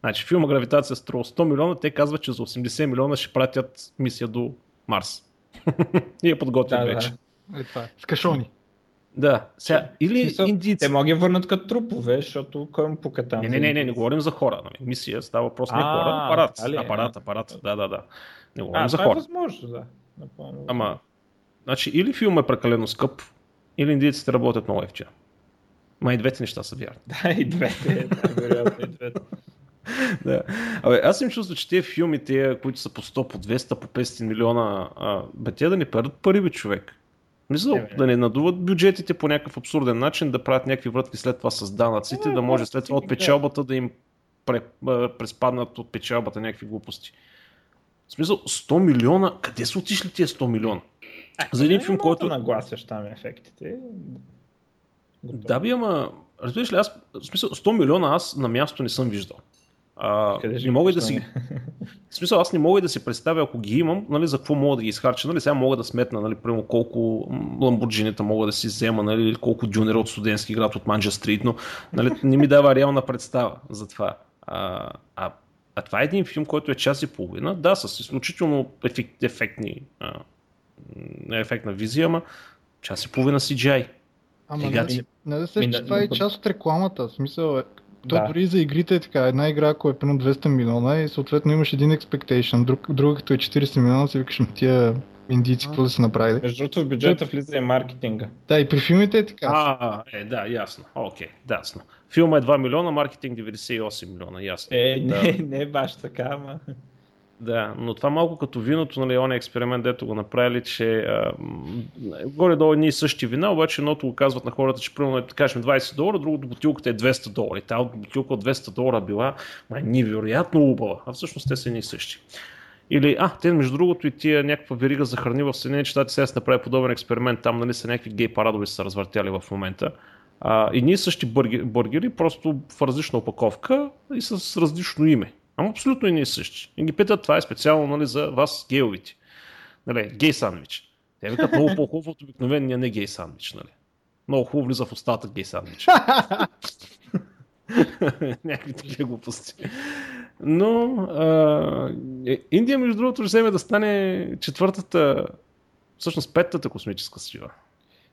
Значи филма Гравитация струва 100 милиона, те казват, че за 80 милиона ще пратят мисия до Марс. И я подготвят вече. С кашони. Да, сега, или смисъл, индийци. Те могат да върнат като трупове, защото кой му покатам. Не говорим за хора. Нали. Мисия става въпрос не хора, апарат. Да. Не говорим за хора. Възможно, да. Напълно. Ама, значи или филм е прекалено скъп, или индийците работят много евче. Ма и двете неща са вярни. Да, и двете, вероятно и двете. Да. Абе, аз им чувствам, че тези филми, които са по 100, по 200, по 500 милиона, те да не пердат пари, бе, човек. Мисля, да не надуват бюджетите по някакъв абсурден начин, да правят някакви врътки след това с данъците, да може след това от печалбата да им преспаднат от печалбата някакви глупости. В смисъл, 100 милиона, къде са отишли тия 100 милиона? За един филм, който... нагласяш там ефектите. Да би, ама... Разбираш ли, аз... В смисъл, 100 милиона аз на място не съм виждал. Не мога да си... В смисъл, аз не мога да си представя, ако ги имам, нали, за какво мога да ги изхарча. Нали, сега мога да сметна, нали, примерно, колко ламборджинита мога да си взема, нали, колко дюнера от студентски град, от Манджа Стрит, но нали, не ми дава реална представа за това. А това е един филм, който е час и половина, да, с изключително ефектна визия, ама час и половина CGI. Ама не да се че това е част от рекламата, в смисъл е. То дори за игрите е така. Една игра, която е примерно 200 милиона и съответно имаш един expectation, друга като е 40 милиона, си викаш, тия индийци какво да се направили. Между другото в бюджета влиза и маркетинга. Да, и при филмите е така. Да, ясно. Окей, ясно. Филма е 2 милиона, маркетинг 98 милиона, ясно. Не е баш така, ама... Да, но това малко като виното, нали, оня експеримент, дето го направили, че горе-долу едни и същи вина, обаче едното го казват на хората, че примерно кажем $20, другото бутилката е $200. Та бутилка от $200 била невероятно убава, а всъщност те са едни и същи. Или, те между другото и тия някаква верига за храни в Съединените щати, сега се направи подобен експеримент, там нали са някакви гей парадови са развъртяли в момента. Едни и същи бургери, просто в различна опаковка и с различно име. Ама абсолютно и не е същи. И ги питат, това е специално нали, за вас геовите. Нали, гей сандвич. Те викат много по-хубаво от обикновения не гей сандвич. Нали. Много хубаво влиза в устата гей сандвич. Някакви такива глупости. Но Индия между другото вземе да стане четвъртата, всъщност петата космическа сила.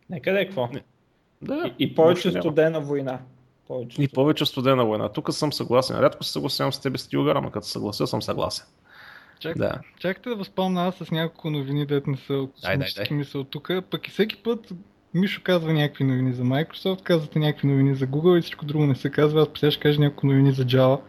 Некъде е какво? Да, и повече студена война. И повече студена война. Тук съм съгласен. Рядко се съгласявам с тебе, Стилгар, ама като съглася съм съгласен. Чакайте да възпомня аз с няколко новини, дето не са космически мисъл тук. Пък и всеки път Мишо казва някакви новини за Microsoft, казвате някакви новини за Google и всичко друго не се казва. Аз после ще кажа някакви новини за Java.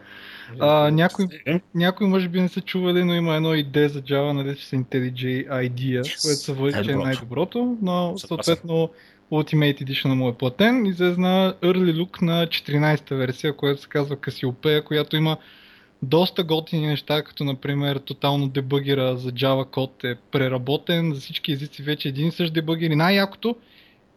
Някой може би не са чували, но има едно идея за Java, нарече се IntelliJ IDEA, което се води, че е най-доброто, но съответно Ultimate Edition му е платен и излезна Early Look на 14-та версия, която се казва Cassiopeia, която има доста готини неща, като например тотално дебъгера за Java код е преработен, за всички езици вече един и същ дебъгер и най-якото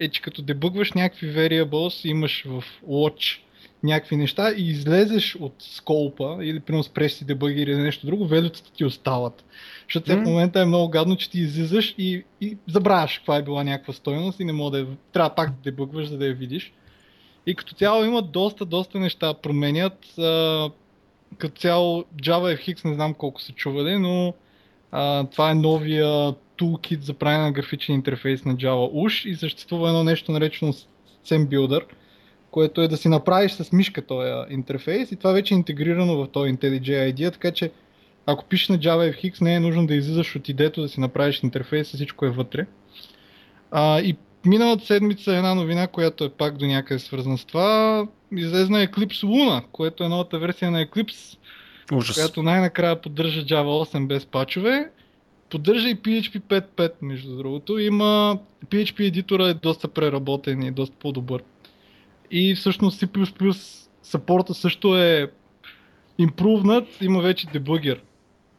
е, че като дебъгваш някакви variables, имаш в Watch някакви неща и излезеш от сколпа или примерно спреш си дебъгер или нещо друго, велюците ти остават. Защото в момента е много гадно, че ти излизаш и забравяш каква е била някаква стойност и не мога да я... Трябва пак да дебъгваш, за да я видиш. И като цяло има доста неща променят. Като цяло Java FX не знам колко са чували, но това е новия toolkit за правене на графичен интерфейс на Java уж и съществува едно нещо наречено Scene Builder, което е да си направиш с мишка този интерфейс и това вече е интегрирано в този IntelliJ IDEA, така че ако пишеш на JavaFX, не е нужно да излизаш от идеето да си направиш интерфейс, всичко е вътре. И миналата седмица е една новина, която е пак до някъде свързана с това. Излезна Eclipse Luna, което е новата версия на Eclipse, ужас, която най-накрая поддържа Java 8 без пачове. Поддържа и PHP 5.5, между другото. Има PHP едитора е доста преработен и доста по-добър. И всъщност C++ саппорта също е импрувнат, има вече дебъгер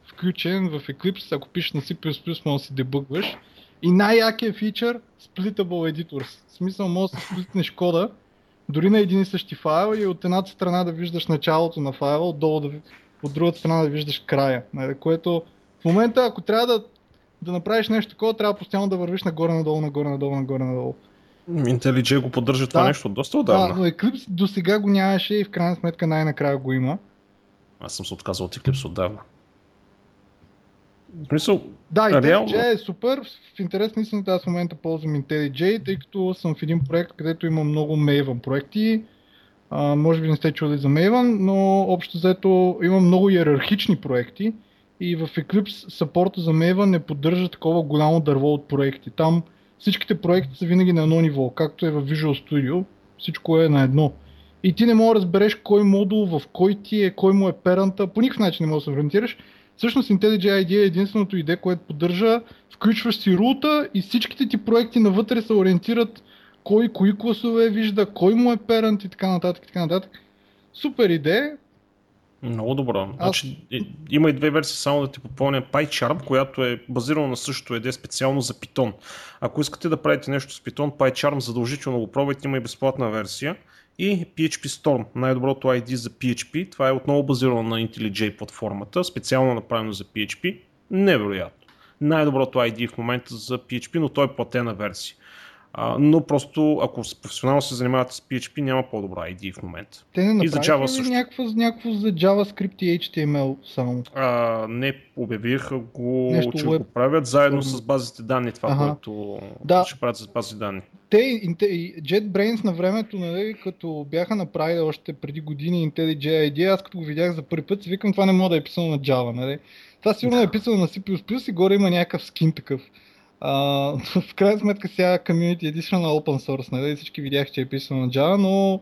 включен в Eclipse, ако пишеш на C++, може да си дебъгваш. И най-якият фичър Splittable Editors. В смисъл може да сплитнеш кода дори на един и същи файл и от едната страна да виждаш началото на файла, от другата страна да виждаш края. Което в момента, ако трябва да направиш нещо такова, трябва постоянно да вървиш нагоре-надолу. IntelliJ го поддържа това нещо доста отдавна. Да, но Eclipse до сега го нямаше и в крайна сметка най-накрая го има. Аз съм се отказал от Eclipse отдавна. Да, IntelliJ е супер. В интерес на истината, аз в момента ползвам IntelliJ, тъй като съм в един проект, където има много Maven проекти. Може би не сте чули за Maven, но общо заето има много йерархични проекти и в Eclipse саппорта за Maven не поддържа такова голямо дърво от проекти. Там всичките проекти са винаги на едно ниво, както е в Visual Studio, всичко е на едно. И ти не можеш да разбереш кой модул в кой ти е, кой му е перанта, по никакъв начин не можеш да се ориентираш. Всъщност IntelliJ IDEA е единственото IDEA, което поддържа, включваш си рута и всичките ти проекти навътре се ориентират кой, кои класове вижда, кой му е парент и така нататък, така нататък. Супер идея. Много добра. Значи, има и две версии, само да ти попълня. PyCharm, която е базирана на същото идея специално за Python. Ако искате да правите нещо с Python, PyCharm задължително го пробвайте, има и безплатна версия. И PHP Storm, най-доброто ID за PHP. Това е отново базирано на IntelliJ платформата, специално направено за PHP. Невероятно. Най-доброто ID в момента за PHP, но той е платена версия. Но просто ако професионално се занимавате с PHP, няма по-добра ID в момента. Те не направиха ли някакво за JavaScript и HTML само? Не, обявиха го, нещо че го правят заедно с базите данни, това, което ще правят с базите данни. Те, JetBrains на времето, нали, като бяха направили още преди години IntelliJ IDEA, аз като го видях за първи път, си викам, това не мога да е писано на Java. Нали? Това сигурно е писано на C++ и горе има някакъв скин такъв. В крайна сметка сега Community Edition на Open Source, нали? Всички видях, че е писано на Java, но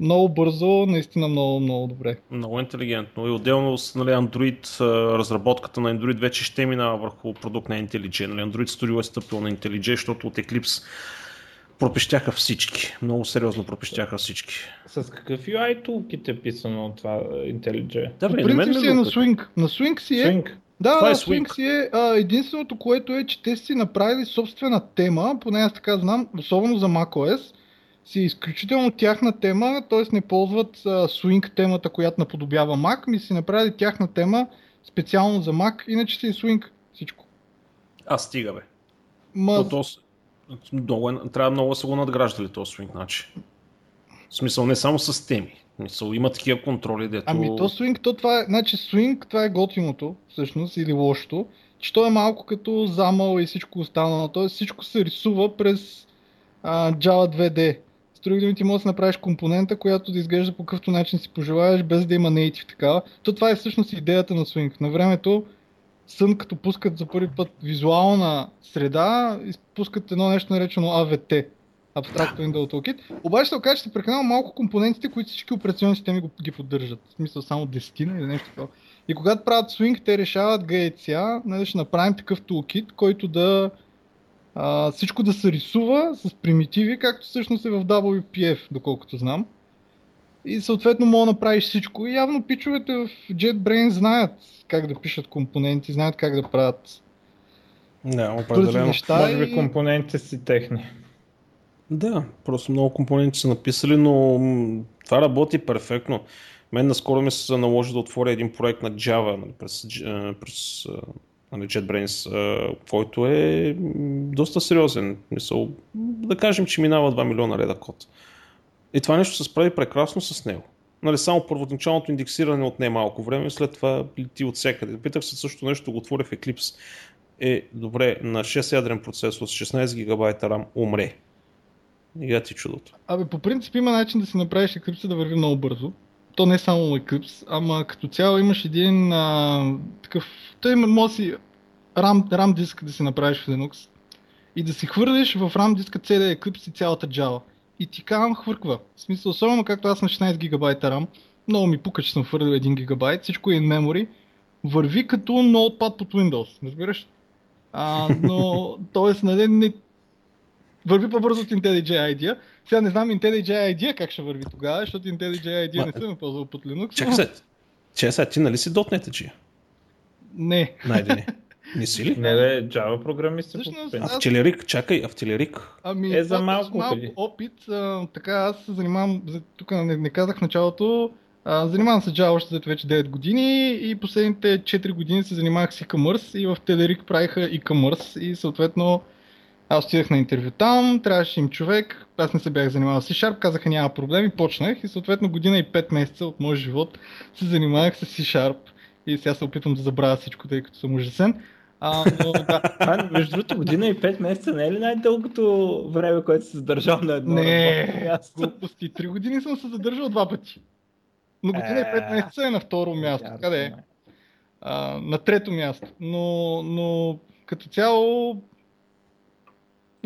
много бързо, наистина много добре. Много интелигентно и отделно с нали, Android, разработката на Android вече ще минава върху продукт на IntelliJ. Нали? Android Studio е стъпил на IntelliJ, защото от Eclipse пропещяха всички, много сериозно пропещяха всички. С какъв UI toolkit е писано това IntelliJ? Да, бе, принцип си е на Swing. На Swing си е? Swing. Да, Swing си е единственото, което е, че те си направили собствена тема, поне аз така знам, особено за macOS, си е изключително тяхна тема, т.е. не ползват Swing темата, която наподобява Mac, ми си направили тяхна тема специално за Mac, иначе си е Swing всичко. А, стига бе. Трябва много да са го надграждали този Swing, значи. В смисъл не само с теми. Има такива контроли, дето... Ами то Swing, това е готиното, всъщност, или лошото, че то е малко като замъл и всичко останало, т.е. всичко се рисува през Java 2D. С други думи ти можеш да направиш компонента, която да изглежда по какъвто начин си пожелаеш, без да има native такава. То това е всъщност идеята на Swing. На времето Сън, като пускат за първи път визуална среда, пускат едно нещо наречено AVT. Abstract Window Toolkit. Обаче се окаже, че се прекалявам малко компонентите, които всички операционни системи ги поддържат. В смисъл само 10 или нещо такова. И когато правят Swing, те решават GECA, нали, ще направим такъв toolkit, който да всичко да се рисува с примитиви, както всъщност е в WPF, доколкото знам. И съответно мога да направиш всичко. И явно пичовете в JetBrains знаят как да пишат компоненти, знаят как да правят определено неща. Може би компонентите си техни. Да, просто много компоненти са написали, но това работи перфектно. Мен наскоро ми се наложи да отворя един проект на Java през JetBrains, който е доста сериозен. Мисъл, да кажем, че минава 2 милиона реда код. И това нещо се справи прекрасно с него. Нали, само първоначалното индексиране отне малко време, след това лети от всякъде. Питах се също нещо, го отворя в Eclipse. Е, добре, на 6-ядрен процесор с 16 гигабайта RAM умре. Нега ти чудото. Абе, по принцип има начин да си направиш Eclipse да върви много бързо. То не е само Eclipse, ама като цяло имаш един такъв... Той има RAM диск да си направиш в Linux и да си хвърлиш в RAM диска целия Eclipse и цялата Java. И ти казвам хвърква. В смисъл, особено както аз на 16 гигабайта RAM, много ми пука, че съм хвърлил 1 гигабайт, всичко е in memory, върви като Notepad под Windows, разбираш? Но, т.е. не върви по-бързо от IntelliJ IDEA. Сега не знам IntelliJ IDEA как ще върви тогава, защото IntelliJ IDEA не съм ползвал под Linux. Чакай сега, ти нали си .NET-аджия? Не. Найдени. Не си ли? Не, Java програмист. Телерик, чакай, Телерик. Ами, е за малко опит. Така, аз се занимавам, тук не казах в началото, занимавам се Java още вече 9 години и последните 4 години се занимавах с e-commerce и в Телерик правиха e-commerce и съответно аз отидах на интервю там, трябваше им човек, аз не се бях занимавал с C#, казаха няма проблем и почнах и съответно година и 5 месеца от моя живот се занимавах с C#. И сега се опитвам да забравя всичко, тъй като съм ужасен. Но да, това между другото година и 5 месеца не е ли най-дългото време, което се задържал на едно? Не, глупости. 3 години съм се задържал два пъти. Но година и 5 месеца е на второ място. Къде е? На трето място. Но като цяло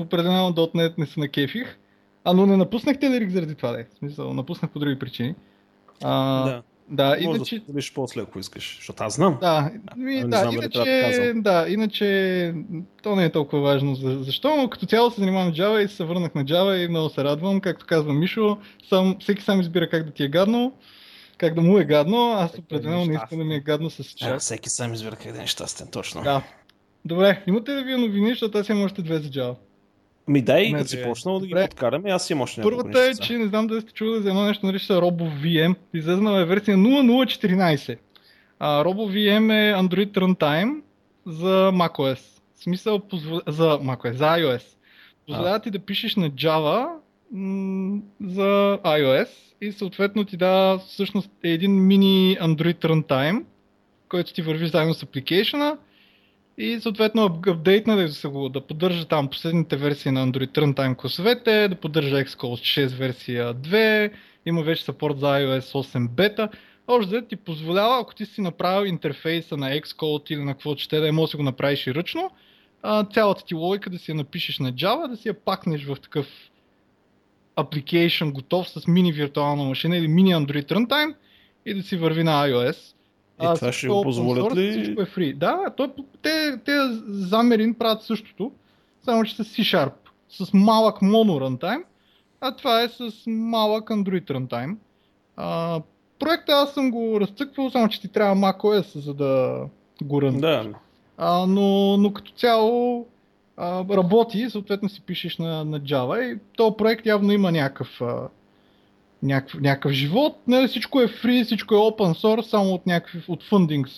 определено .NET не се накефих. Но не напуснах Telerik заради това, да. В смисъл, напуснах по други причини. Да, може иначе... да споделиш после, ако искаш, защото аз знам. Иначе то не е толкова важно защо, но като цяло се занимавам Java и се върнах на Java и много се радвам, както казва Мишо, всеки сам избира как да ти е гадно, как да му е гадно, аз определено не искам да ми е гадно с Java. Всеки сам избира как да е нещастен, точно. Да. Добре, имате ли вие новини, защото аз имам още две за Java? Ми дай, като си почнал да ги подкараме, аз имам още няколко неща. Първата е, че не знам дали сте чували за едно нещо, нарича се RoboVM. Излезнала е версия 0014. RoboVM е Android Runtime за macOS. В смисъл за macOS, за iOS. Позволява ти да пишеш на Java за iOS и съответно ти дава всъщност един мини Android Runtime, който ти вървиш заедно с апликейшена. И съответно апдейтна да поддържа там последните версии на Android Runtime класовете, да поддържа Xcode 6 версия 2, има вече support за iOS 8 бета. Още да ти позволява, ако ти си направил интерфейса на Xcode или на какво чете, да може да си го направиш и ръчно, цялата ти логика да си я напишеш на Java, да си я пакнеш в такъв application готов с мини виртуална машина или мини Android Runtime и да си върви на iOS. И това ще го позволят ли? Всичко е фри. Да, те Zamarine правят същото, само че с C#, с малък Mono Runtime, а това е с малък Android Runtime. Проекта аз съм го разцъквал, само че ти трябва macOS, за да го рънташ. Да. Но като цяло работи, съответно си пишеш на Java и този проект явно има някакъв живот, не, всичко е free, всичко е open source, само от фундинг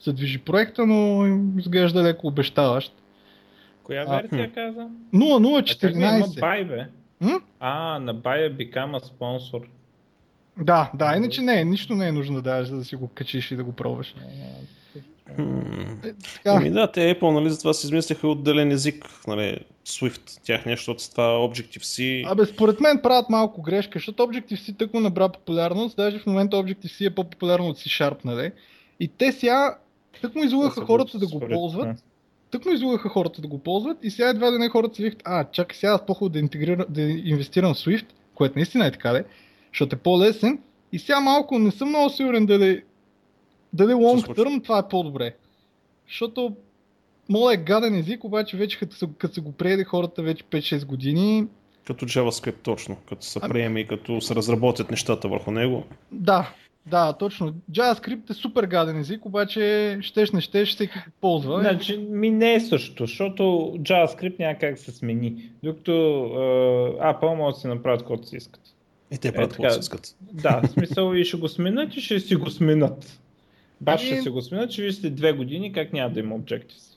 се движи проекта, но изглежда леко обещаващ. Коя версия каза? 0014. На Бая бикама спонсор. Да, иначе не, нищо не е нужно да даваш, за да си го качиш и да го пробваш. Те Apple, нали, за това си измислиха отделен език, нали, Swift, тях нещо с това Objective-C. Според мен правят малко грешка, защото Objective-C тъкмо набра популярност, даже в момента Objective-C е по-популярно от C#, нали? И те сега тъкмо излъгаха хората да го ползват, и сега едва да не хората си викат, чакай сега аз по-хубаво да инвестирам в Swift, което наистина е така, де, защото е по-лесен, и сега малко не съм много сигурен дали long term това е по-добре. Защото моля е гаден език, обаче вече като са го приели хората вече 5-6 години. Като JavaScript точно, като се приеме и като се разработят нещата върху него. Да, точно. JavaScript е супер гаден език, обаче щеш всеки го ползва. Значи не е същото, защото JavaScript някак се смени. Докато Apple може да се направят каквото си искат. И те правят каквото си искат. Да, в смисъл и ще го сменят и ще си го сменят. Ще се го сменят, ще вижте 2 години как няма да има Objective-C.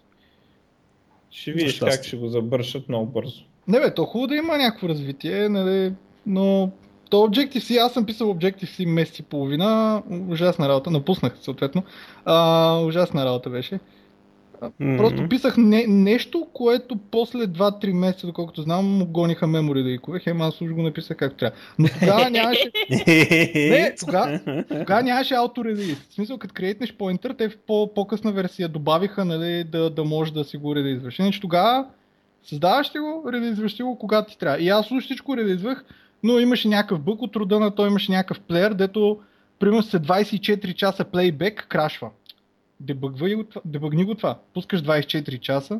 Ще видиш как ще го забършат много бързо. Не бе, то хубаво да има някакво развитие, нали? Но то Objective-C, аз съм писал Objective-C месец и половина, ужасна работа, напуснах съответно, ужасна работа беше. Просто писах нещо, което после 2-3 месеца, доколкото знам, гониха мемори да ги ковех, аз служа го написах както трябва. Но тогава нямаше... Тогава нямаше auto-release. В смисъл, като крейтнеш поинтер, те в по-късна версия добавиха, нали, да можеш да си го редизваш. Иначе тогава създаваш ти го, редизваш ти го, когато ти трябва. И аз всичко редизвах, но имаше някакъв бък от рода на той, имаше някакъв плеер, дето примерно след 24 часа плейбек крашва. Дебъгни го това. Пускаш 24 часа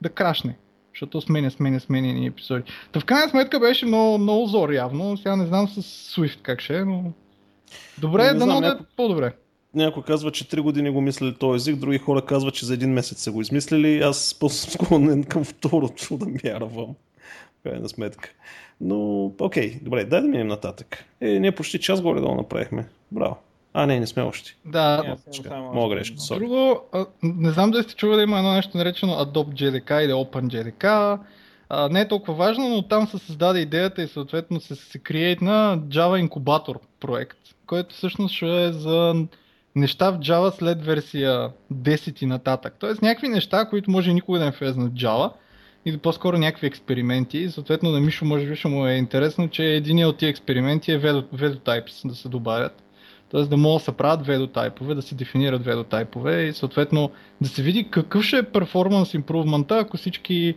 да крашне. Защото сменя ни епизоди. Та в крайна сметка беше много зор явно. Сега не знам с Swift как ще е, но... Добре, да много е по-добре. Някой казва, че 3 години го мислили този език, други хора казват, че за 1 месец са го измислили. Аз по-склонен към второто да мярвам. В крайна сметка. Но, окей, добре, дай да минем нататък. Ние почти час горе-долу направихме. Браво. Не сме още. Да, мога грешка. Друго, не знам дали сте чували, да има едно нещо наречено Adobe JDK или OpenJDK. Не е толкова важно, но там се създаде идеята и съответно се create на Java Incubator проект, който всъщност ще е за неща в Java след версия 10 и нататък. Тоест някакви неща, които може никога да не влезнат в Java, или по-скоро някакви експерименти. И съответно на Мишо може би ще му е интересно, че един от тия експерименти е value types да се добавят. Тоест да могат да се правят value type-ове, да се дефинират value type-ове и съответно да се види какъв ще е performance improvement-а, ако всички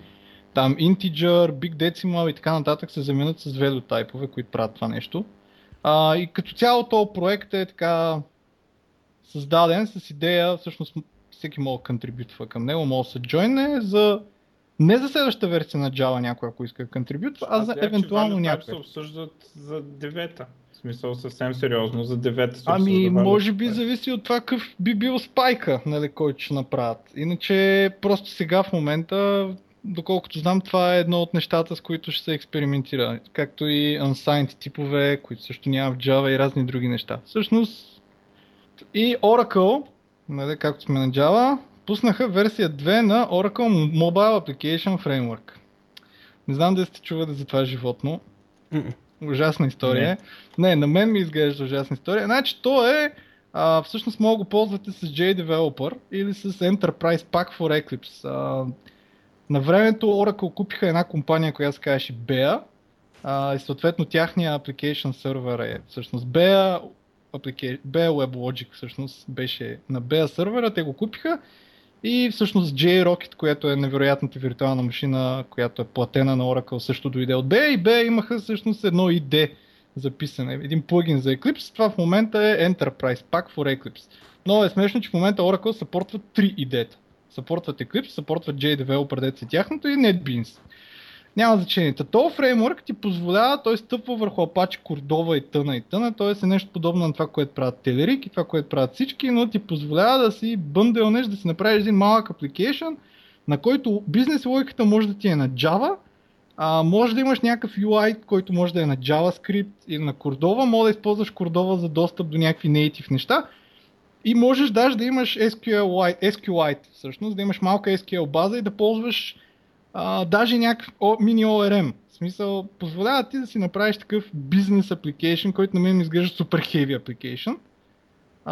там integer, big decimal и така нататък се заменят с value type-ове, които правят това нещо. И като цяло този проект е така създаден с идея, всъщност всеки може да контрибютва към него, може да се джойне за не за следващата версия на Java някой, ако иска да контрибютва, а за евентуално някой. Се обсъждат за 9-та. В смисъл съвсем сериозно, за 9-та се обсъждат. Ами може би зависи от това какъв би бил спайка, нали, който ще направят. Иначе просто сега в момента, доколкото знам, това е едно от нещата, с които ще се експериментира. Както и unsigned типове, които също няма в Java и разни други неща. Всъщност и Oracle, нали, както сме на Java, пуснаха версия 2 на Oracle Mobile Application Framework. Не знам да сте чували за това животно. Ужасна история. Не, на мен ми изглежда ужасна история. Значи то е, всъщност мога го ползвате с JDeveloper или с Enterprise Pack for Eclipse. На времето Oracle купиха една компания, която се казваше BEA, и съответно тяхния application server е всъщност BEA, BEA WebLogic всъщност беше на BEA сервера, те го купиха. И всъщност JRocket, която е невероятната виртуална машина, която е платена на Oracle, също дойде от BEA и BEA имаха всъщност едно IDE записане, един плагин за Eclipse, това в момента е Enterprise Pack for Eclipse. Много е смешно, че в момента Oracle съпортват 3 IDE-та. Съпортват Eclipse, съпортват JDeveloper, деца тяхното и NetBeans. Няма значение. Този фреймворк ти позволява, той стъпва върху Apache Cordova и тъна, т.е. е нещо подобно на това, което правят Telerik и това, което правят всички, но ти позволява да си бънделнеш, да си направиш един малък application, на който бизнес логиката може да ти е на Java, може да имаш някакъв UI, който може да е на JavaScript или на Cordova, може да използваш Cordova за достъп до някакви native неща и можеш даже да имаш SQLite всъщност, да имаш малка SQL база и да ползваш даже някакъв мини ORM. В смисъл, позволява ти да си направиш такъв бизнес апликейшн, който на мен ми изглежда супер хеви апликейшн,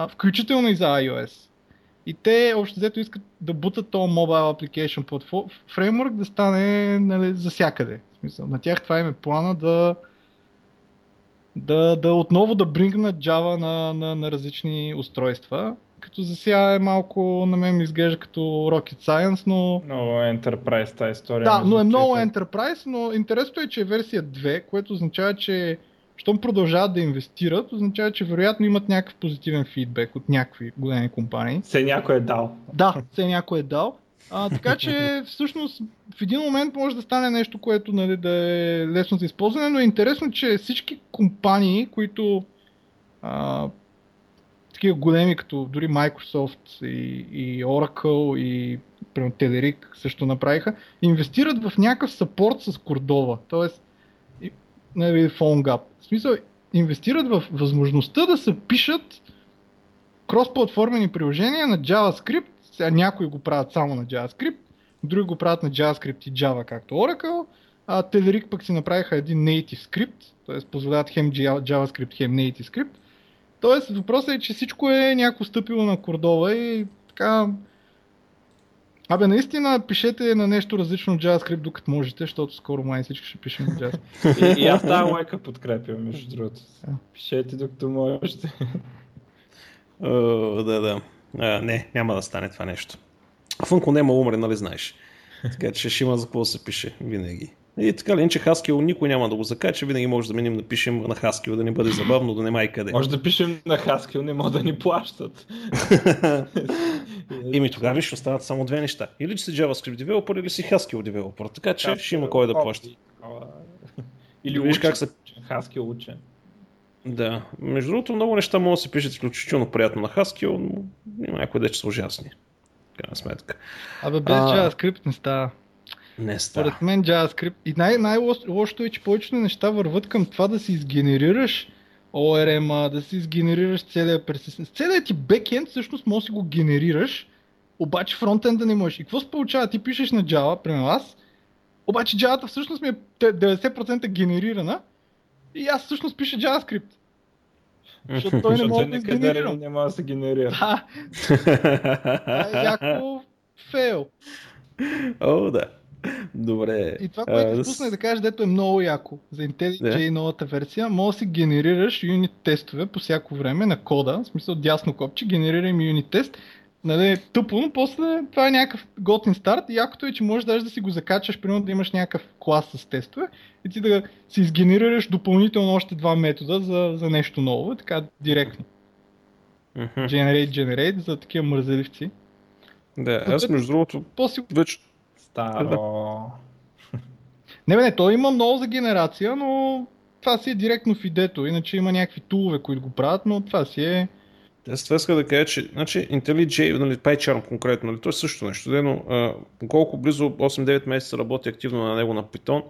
включително и за iOS. И те общо взето искат да бутат този mobile application framework да стане, нали, за всякъде. В смисъл, на тях това им е плана да отново да бригнат Java на различни устройства. Като за сега е малко, на мен ми изглежда като Rocket Science, но... Много Enterprise тази история. Да, но е много Enterprise, но интересното е, че е версия 2, което означава, че щом продължават да инвестират, означава, че вероятно имат някакъв позитивен фидбек от някакви големи компании. Все някой е дал. Да, все някой е дал. Така че всъщност в един момент може да стане нещо, което, нали, да е лесно за използване, но е интересно, че всички компании, които... такива големи, като дори Microsoft и Oracle и Telerik също направиха, инвестират в някакъв съпорт с Cordova, т.е. Phone Gap. В смисъл, инвестират в възможността да се пишат кросплатформени приложения на JavaScript, сега някои го правят само на JavaScript, други го правят на JavaScript и Java, както Oracle, а Telerik пък си направиха един native script, т.е. позволяват хем JavaScript, хем native script. Тоест, въпросът е, че всичко е някакво стъпило на Cordova и така... Абе, наистина, пишете на нещо различно от JavaScript, докато можете, защото скоро май всички ще пишем на JavaScript. И аз тази лайка подкрепям, между другото. Пишете докато можете. Да. Не, няма да стане това нещо. Фънко няма умре, нали знаеш. Така че ще има за какво да се пише винаги. И така ли, че Haskell никой няма да го закача, винаги може да минем да пишем на Haskell, да ни бъде забавно, да нема и къде. Може да пишем на Haskell, не може да ни плащат. И ми тогава ще останат само две неща. Или че си JavaScript девелопер, или си Haskell девелопер, така че ще има кой да плаща. Или учен, Haskell учен. Да, между другото много неща могат да се пишат изключително приятно на Haskell, но има някои дече са ужасни. Крайна сметка. Абе без JavaScript не става. Поред мен JavaScript и най-лошото е, че повечето неща върват към това да си изгенерираш ORM-а, да си изгенерираш целия персистент. Целият ти бекенд всъщност може да си го генерираш, обаче фронтенда не можеш. И какво се получава? Ти пишеш на Java, примерно аз, обаче Java-та всъщност ми е 90% генерирана и аз всъщност пиша JavaScript. Защото той не може да се генерира. Няма да се генерира. Да. Яко фейл. О, да. Добре. И това, което спусна да кажеш, дето е много яко. За IntelliJ и новата версия, може да си генерираш юнит тестове по всяко време на кода. В смисъл дясно копче, генерирам юнит тест. Нали, тъпо, но после това е някакъв готин старт и якото е, че можеш даже да си го закачаш, примерно да имаш някакъв клас с тестове и ти да си изгенерираш допълнително още два метода за нещо ново, така директно. Mm-hmm. Generate за такива мързеливци. Да, аз между другото вече... Старо... Не, той има много за генерация, но това си е директно в идето, иначе има някакви тулове, които го правят, но това си е... Аз това иска да кажа, че значи, IntelliJ, нали, PyCharm конкретно, нали, то е също нещо, но колко близо 8-9 месеца работи активно на него на Python,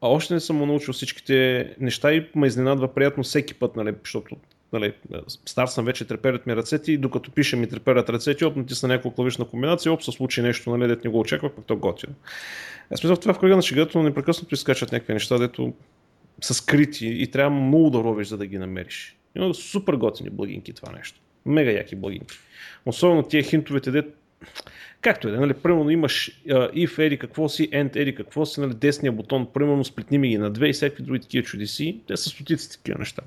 а още не съм му научил всичките неща и ме изненадва приятно всеки път, нали, защото нали, стар съм вече, треперят ми ръцете и докато пише ми треперят ръцете, оп, натисна някаква клавишна комбинация, оп, се случи нещо, нали, дето не го очаквах, пък то готино. Аз мисля в това в кръга на шегата, но непрекъснато изкачат някакви неща, дето са скрити и трябва много да ровиш, за да ги намериш. Има супер готини благинки това нещо. Мега яки благинки. Особено тия хинтовете, както е, нали, примерно имаш if еди какво си, end еди какво си, нали, десния бутон, примерно сплитни ми ги на две и всякакви други такива чудеси, те са стотици такива неща.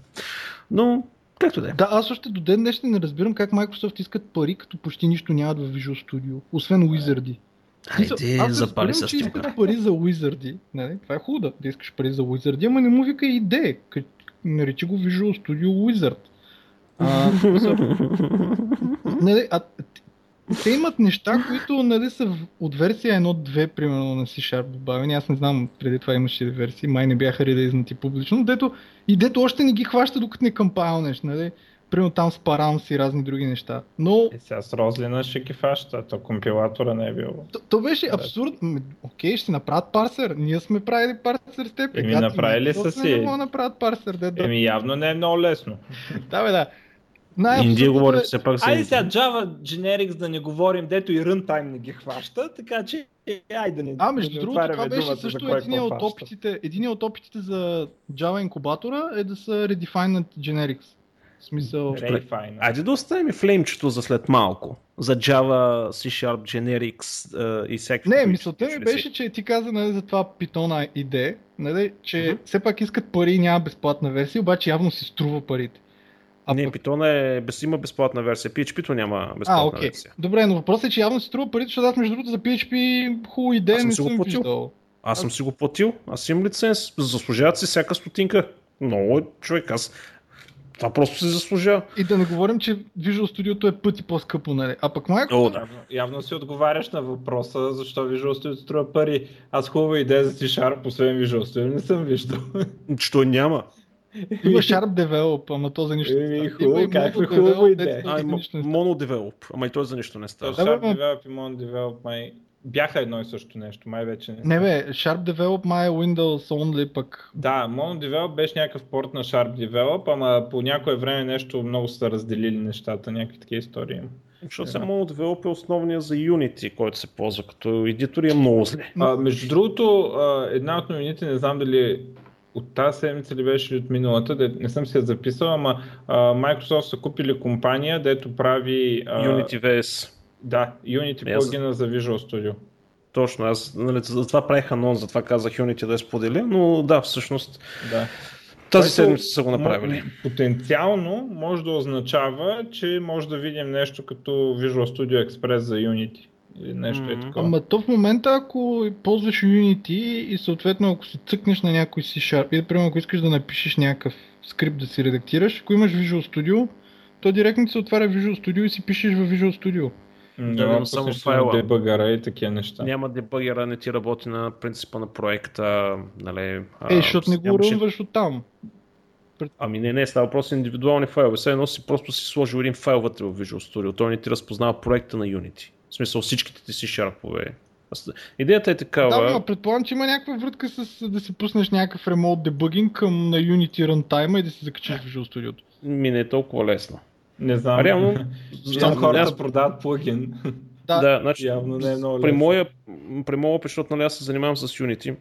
Но, както да е. Да, аз още до ден днешни не разбирам как Microsoft искат пари, като почти нищо нямат в Visual Studio, освен Wizardy. Айде, запали с тях. Аз разбирам, че искат пари за Wizardy. Не, това е хубаво да искаш пари за Wizardy, ама не му вика и идея. Наречи го Visual Studio Wizard. Те имат неща, които нали, са от версия 1.2, примерно на C# добавени. Аз не знам, преди това имаше версии, май не бяха релизнати публично, дето още не ги хваща, докато не кампайлнеш. Нали? Примерно там с Params и разни други неща. Но... И сега с Розлина ще ги фаща, то компилатора не е било. То беше абсурд. Окей, ще си направят парсер. Ние сме правили парсер с теб. Еми направили са си. Не мога да направят парсер. Еми явно не е много лесно. Да. Инди говорим все пак са. Айде сега Java Generics да не говорим, дето и runtime не ги хваща, така че айде не. А между другото, това беше също един от опитите за Java инкубатора е да са Redefined Generics. В смисъл... Айде да оставим и флеймчето за след малко. За Java, C#, Generics и всякакви... Не, мисълта ми беше, че ти каза нали, за това Python IDEA, нали, че все пак искат пари и няма безплатна версия, обаче явно си струва парите. Не, Python има безплатна версия, PHP-то няма безплатна версия. Добре, но въпросът е, че явно си струва парите, защото аз между другото за PHP хубава идея не съм виждал. Аз съм си го платил, аз имам лиценз, заслужават си всяка стотинка. Много човек, това просто се заслужава. И да не говорим, че Visual Studio е пъти по-скъпо, нали? А пък майко... Явно си отговаряш на въпроса, защо Visual Studio струва пари. Аз хубава идея за C-Sharp, освен Visual Studio, не съм виждал. Що няма? Има Sharp Develop, ама то за нищо не става. Има и хубава идея. Mono Develop, ама и той за нищо не става. Sharp Develop и Mono Develop май... Бяха едно и също нещо, май вече не. Sharp Develop май Windows only пък. Да, Mono Develop беше някакъв порт на Sharp Develop, ама по някое време нещо много са разделили нещата, някакви такива истории. Защото само Mono Develop е основния за Unity, който се ползва като едитор и е много зле. Между другото, една от новините, не знам дали от тази седмица ли беше или от миналата, не съм си я записал, ама Microsoft са купили компания, дето прави... Unity VS. Да, Unity плагина за Visual Studio. Точно, аз нали, за това правих анонс, за това казах Unity да я споделя, но да, всъщност тази седмица са го направили. Потенциално може да означава, че може да видим нещо като Visual Studio Express за Unity. Или нещо е такова. Ама то в момента, ако ползваш Unity и съответно ако се цъкнеш на някой C-Sharp или примерно ако искаш да напишеш някакъв скрипт да си редактираш, ако имаш Visual Studio, то директно се отваря Visual Studio и си пишеш в Visual Studio. Да, само файла. Дебъгъра и такива неща. Няма дебъгъра, не ти работи на принципа на проекта. Нали, защото не го рънваш оттам. Ами не, става просто индивидуални файлове. Сега едно си просто си сложил един файл вътре в Visual Studio. Той не ти разпознава проекта на Unity. В смисъл всичките ти си шарпове. Идеята е такава. Да, предполагам, че има някаква врътка с да си пуснеш някакъв ремонт дебъгинг към на Unity рантайма и да си закачиш Visual Studio. Ми не е толкова лесно. Не знам. Реално, хората продават плагин. Да, значи, явно не е много лесно. При моя опит, защото нали аз се занимавам с Unity,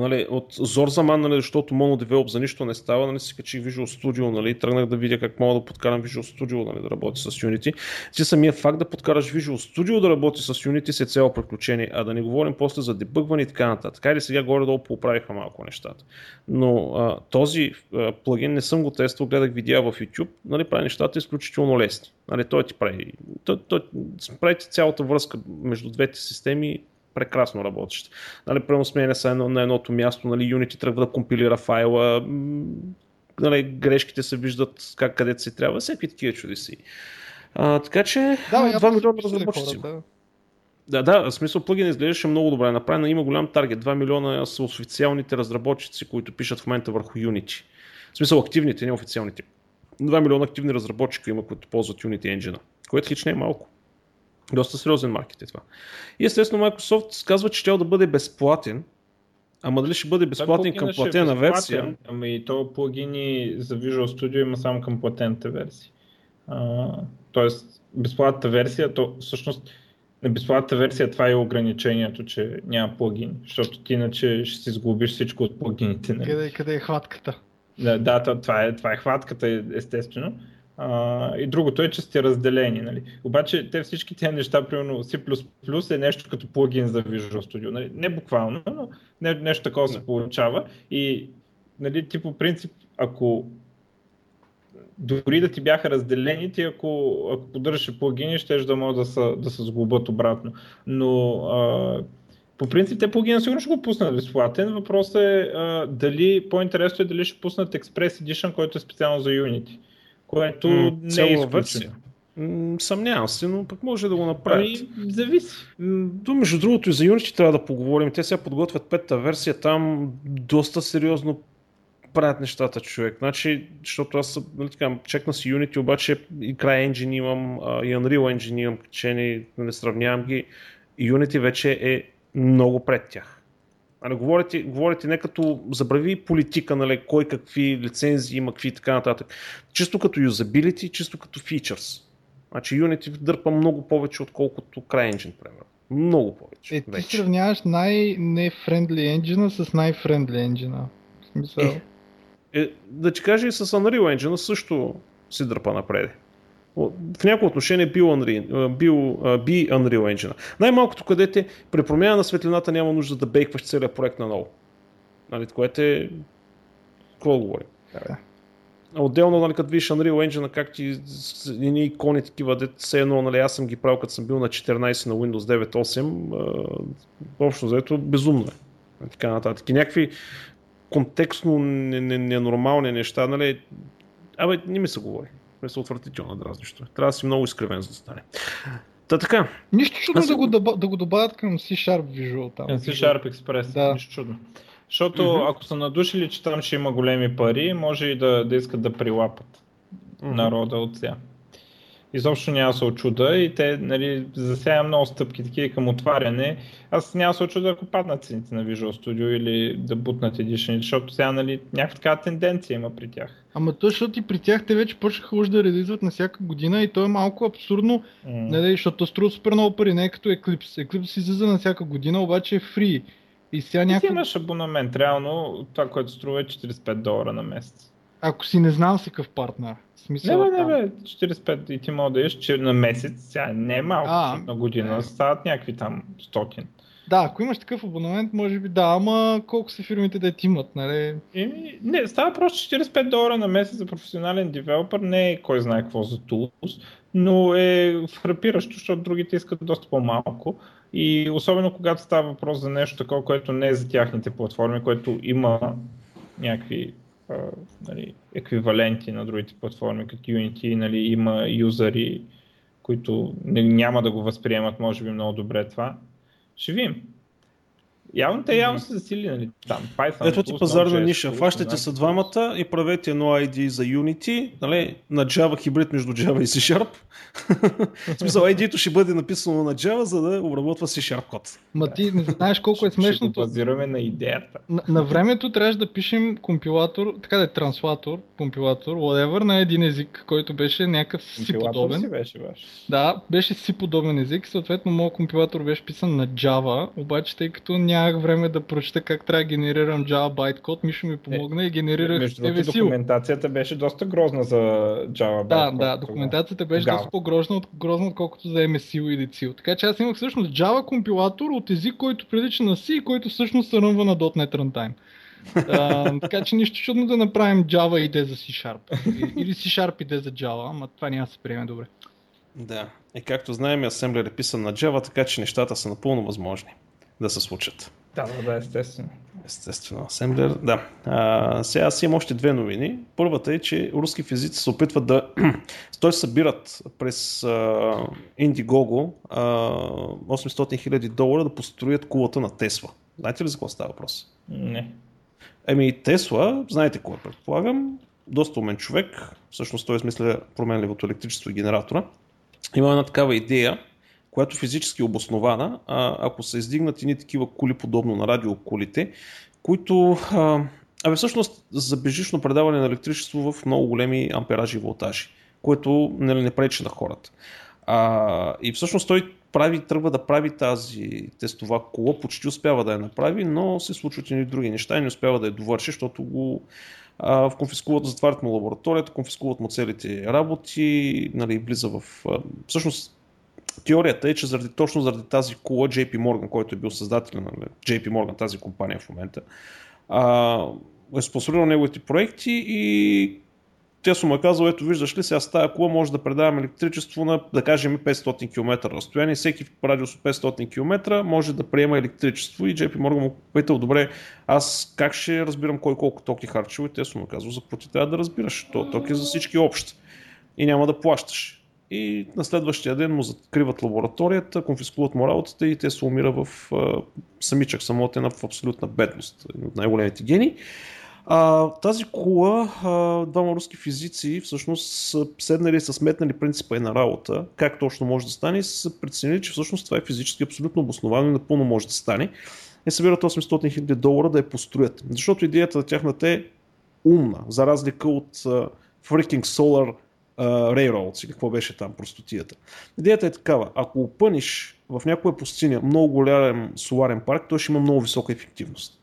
нали, от Зорзаман, нали, защото Mono Develop за нищо не става, нали, си качих Visual Studio, нали, тръгнах да видя как мога да подкарам Visual Studio, нали, да работи с Unity. Ти самия факт да подкараш Visual Studio да работи с Unity се цяло приключение, а да не говорим после за дебъгване и така нататък. Хайде сега горе-долу поправиха малко нещата. Но този плагин не съм го тествал, гледах видеа в YouTube, нали, прави нещата изключително лесни. Нали, той ти прави, прави цялата връзка между двете системи прекрасно работеща. Нали, прямо сменя се на едното място, нали, Unity трябва да компилира файла, нали, грешките се виждат как, където се трябва, всеки такива чудеси. Така че, да, 2 милиона разработчици. Да, в смисъл плагин изглеждаше много добре направено, има голям таргет, 2 милиона са официалните разработчици, които пишат в момента върху Unity. В смисъл активните, не официалните. 2 милиона активни разработчика има, които ползват Unity Engine, което хич не е малко. Доста сериозен маркет е това. И естествено Microsoft казва, че трябва да бъде безплатен. Ама дали ще бъде безплатен към платена версия? Ами и то плагини за Visual Studio има само към платената версия. Тоест безплатната версия, то всъщност на безплатната версия това е ограничението, че няма плагин. Защото ти иначе ще си сглобиш всичко от плагините. Къде е хватката? Да, това е хватката, естествено. И другото е, че сте разделени. Нали? Обаче те всички тези неща, примерно C++ е нещо като плагин за Visual Studio. Нали? Не буквално, но нещо такова се получава. И нали, ти по принцип, ако дори да ти бяха разделени, ти ако поддържаш плагини, щеш да могат да се сглобят обратно. Но по принцип те плагина сигурно ще го пуснат безплатен. Въпросът е дали по-интересно е дали ще пуснат Express Edition, който е специално за Unity. Което не е изключено. Съмнявам се, но пък може да го направят. Зависи. Между другото и за Unity трябва да поговорим. Те сега подготвят петта версия, там доста сериозно правят нещата, човек. Значи, защото аз чекна си Unity, обаче и край Engine имам, и Unreal Engine имам качени, не сравнявам ги. Unity вече е много пред тях. Говорите не като забрави политика, нали, кой какви лицензии има, какви и така нататък. Чисто като юзабилити, чисто като фичърс. Значи Unity дърпа много повече, отколкото CryEngine, примерно. Много повече. Ти сравняваш най-не-френдли енджина с най-френдли енджина. В смисъл. Да ти кажа и с Unreal Engine също си дърпа напред. В някои отношение би Unreal Engine. Най-малкото където при промяна на светлината няма нужда да бейкваш целият проект наново. Нали, което е... Какво говорим? Да. Отделно, нали, като видиш Unreal Engine, как ти едни икони такива, все едно, нали, аз съм ги правил, като съм бил на 14 на Windows 9.8, общо заето безумно е. Така нататък. И някакви контекстно ненормални неща, нали... Абе, не ми се говори. Са отвратително дразнещо. Трябва да си много изкривен, за да стане. Та така. Нищо чудно да го добавят към C# Visual там. Към C# Express, да. Нищо чудно. Защото ако са надушили, че там ще има големи пари, може и да искат да прилапат народа от сега. Изобщо няма се очуда и те, нали, засея много стъпки такива към отваряне. Аз няма се очуда, ако паднат цените на Visual Studio или да бутнат Edition, защото сега, нали, някаква такава тенденция има при тях. Ама то, защото и при тях те вече почнаха уж да релизват на всяка година и то е малко абсурдно, нали, защото струва супер много пари, не е като Eclipse. Eclipse излиза на всяка година, обаче е free. И сега някакъв... Ти имаш абонамент, реално това, което струва е $45 на месец. Ако си не знам си какъв партнер. Не, 45 и ти мога да еш, че на месец, сега не е малко, на година, стават някакви там 100. Да, ако имаш такъв абонамент, може би да, ама колко са фирмите да ти имат, нали? Не, става просто $45 на месец за професионален девелопер, не е кой знае какво за тулс, но е фрапиращо, защото другите искат доста по-малко. И особено когато става въпрос за нещо такова, което не е за тяхните платформи, което има някакви... нали, еквиваленти на другите платформи, като Unity, нали, има юзери, които няма да го възприемат, може би много добре това. Ще видим. Явно те са засили, нали, там. Python, ето ти пазарна ниша. Фащете са двамата и правете No ID за Unity, нали, на Java хибрид между Java и C#. В смисъл, ID-то ще бъде написано на Java, за да обработва C# код. Ма ти не знаеш колко е смешното. Ще го базираме на идеята. На времето трябваше да пишем компилатор, така да е транслатор, компилатор, whatever, на един език, който беше някакъв C-подобен. Да, беше C-подобен език, съответно моят компилатор беше писан на Java, обаче тъй като няма нямах време да прочета как трябва да генерирам Java байткод. Мишо ми помогна и генерирах между другото, документацията беше доста грозна за Java байткод. Да, документацията беше доста по-грозна, отколкото за MSIL или CIL. Така че аз имах всъщност Java компилатор от език, който прилича на C и който всъщност се рънва на .NET Runtime. Така че нищо чудно да направим Java IDEA за C#. Или C# IDEA за Java, ама това няма да се приеме добре. Да, и както знаем, асемблер е писан на Java, така че нещата са напълно възможни да се случат. Да, да, естествено. Естествено, асемблер, да. Сега аз имам още две новини. Първата е, че руски физици се опитват да... Той събират през Indiegogo $800,000 да построят кулата на Тесла. Знаете ли за какво става въпрос? Не. Еми Тесла, знаете кой предполагам, доста умен човек, всъщност той измисля променливото електричество и генератора. Има една такава идея, която физически е обоснована, ако са издигнати ни такива кули, подобно на радиокулите, които всъщност за безжично предаване на електричество в много големи амперажи и волтажи, което не пречи на хората. И всъщност той тръгва да прави тази тестова кола, почти успява да я направи, но се случват и други неща и не успява да я довърши, защото го конфискуват, затварят му лабораторията, конфискуват му целите работи, нали, влиза в... Всъщност теорията е, че точно заради тази кола JP Morgan, който е бил създател на JP Morgan, тази компания в момента, е спонсорирал неговите проекти и те са му казали, ето виждаш ли, сега с тази кола може да предаваме електричество на, да кажем, 500 км разстояние. Всеки радиус от 500 км може да приема електричество и JP Morgan му питал, добре, аз как ще разбирам кой колко ток е харчил? И те са му казали, заплати трябва да разбираш, ток е за всички общ и няма да плащаш. И на следващия ден му закриват лабораторията, конфискуват му работата и те се умира в самичък, самотен, в абсолютна бедност, от най-големите гени. Тази кола, двама руски физици всъщност са седнали и са сметнали принципа и на работа, как точно може да стане и са преценили, че всъщност това е физически абсолютно обосновано и напълно може да стане и събират $800,000 да я построят, защото идеята на тяхната е умна, за разлика от freaking Solar Railroads или какво беше там простотията. Идеята е такава, ако опъниш в някоя пустиня много голям соларен парк, той ще има много висока ефективност.